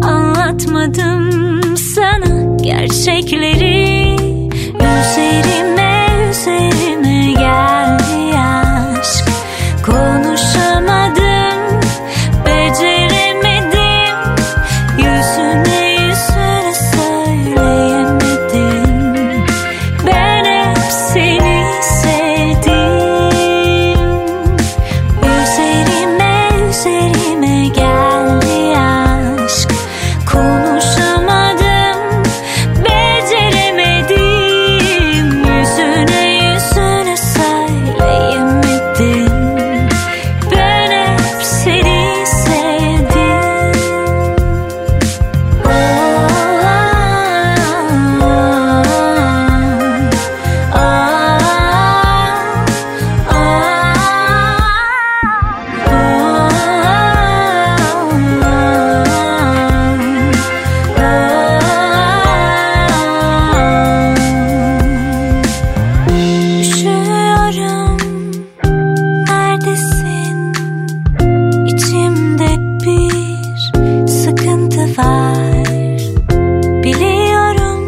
anlatmadım sana gerçekleri. Üzerime geldi aşk, konuşamadım, beceremedim, yüzüne söyleyemedim. Ben hep seni sevdim. Üzerime geldi aşk, konuşamadım, beceremedim. Yüzüne söyleyemedim. Ben hep seni sevdim. Üşüyorum, neredesin? İçimde bir sıkıntı var. Biliyorum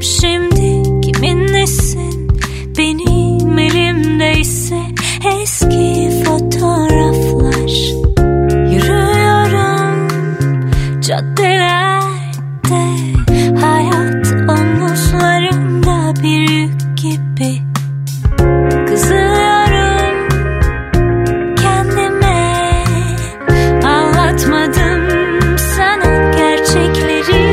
şimdi kiminlesin, benim elimdeyse eski fotoğraflar. Yürüyorum caddelerde, hayat omuzlarımda bir yük gibi. Kızıyorum kendime, anlatmadım sana gerçekleri.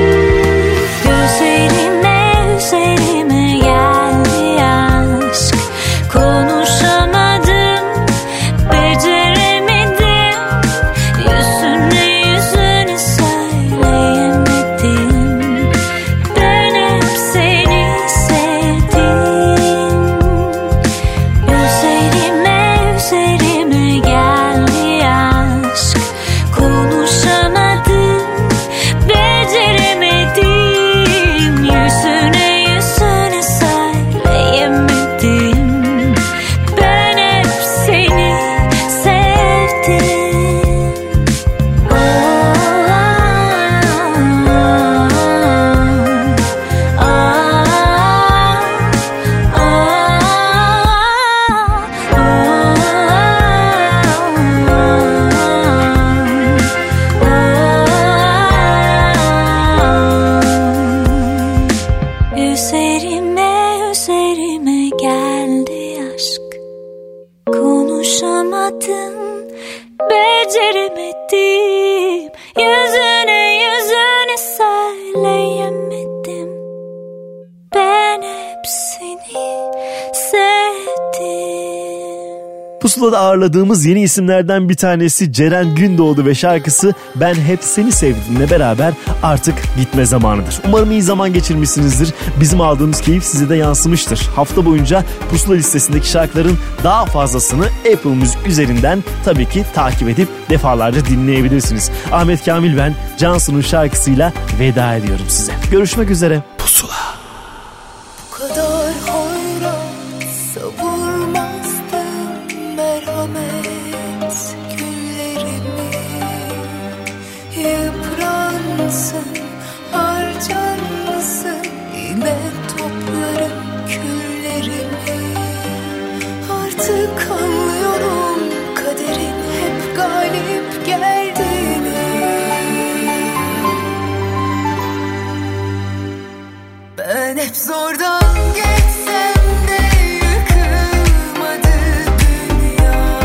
Üzerime geldi aşk, konuşamadım, beceremedim, yüzüne söyleyemedim. Ben hep seni sevdim. Üzerime geldi aşk, konuşamadım, beceremedim, yüzüne söyleyemedim. Ben hep seni sevdim. Üzerime geldi aşk, konuşamadım, beceremedim, yüzüne söyleyemedim. Ben hep seni sevdim. Pusula'da ağırladığımız yeni isimlerden bir tanesi Ceren Gündoğdu ve şarkısı Ben Hep Seni Sevdim'le beraber artık gitme zamanıdır. Umarım iyi zaman geçirmişsinizdir. Bizim aldığımız keyif size de yansımıştır. Hafta boyunca Pusula listesindeki şarkıların daha fazlasını Apple Music üzerinden tabii ki takip edip defalarca dinleyebilirsiniz. Ahmet Kamil ben, Cansu'nun şarkısıyla veda ediyorum size. Görüşmek üzere. Pusula. Bu kadar hayran savurmazdım, merhamet güllerimi yıpran mısın, harcar mısın, yine toplarım küllerimi. Artık anlıyorum kaderin hep galip geldiğini. Ben hep zordan geçsem de yıkılmadı dünya.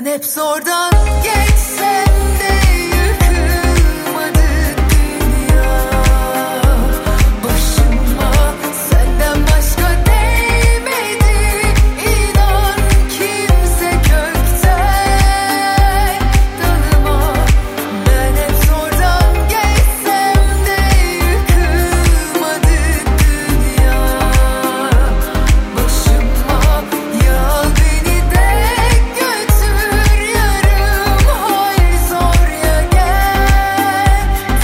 ben hep zordan geçsem de yıkılmadı dünya başıma, senden başka değmedi inan kimse kökten dalıma. Ben hep zordan geçsem de yıkılmadı dünya başıma, ya beni de götür yarım, hayır zor ya gel.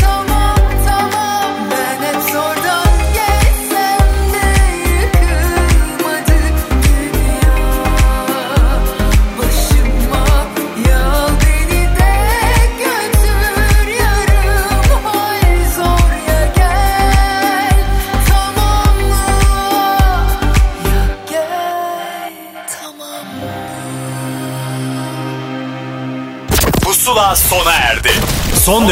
Tamam tamam, ben hep zordan geçsem de yıkılmadı dünya başıma, ya beni de götür yarım, hayır zor ya gel. Tamam mı? Ya gel, tamam Pusula sona erdi. Son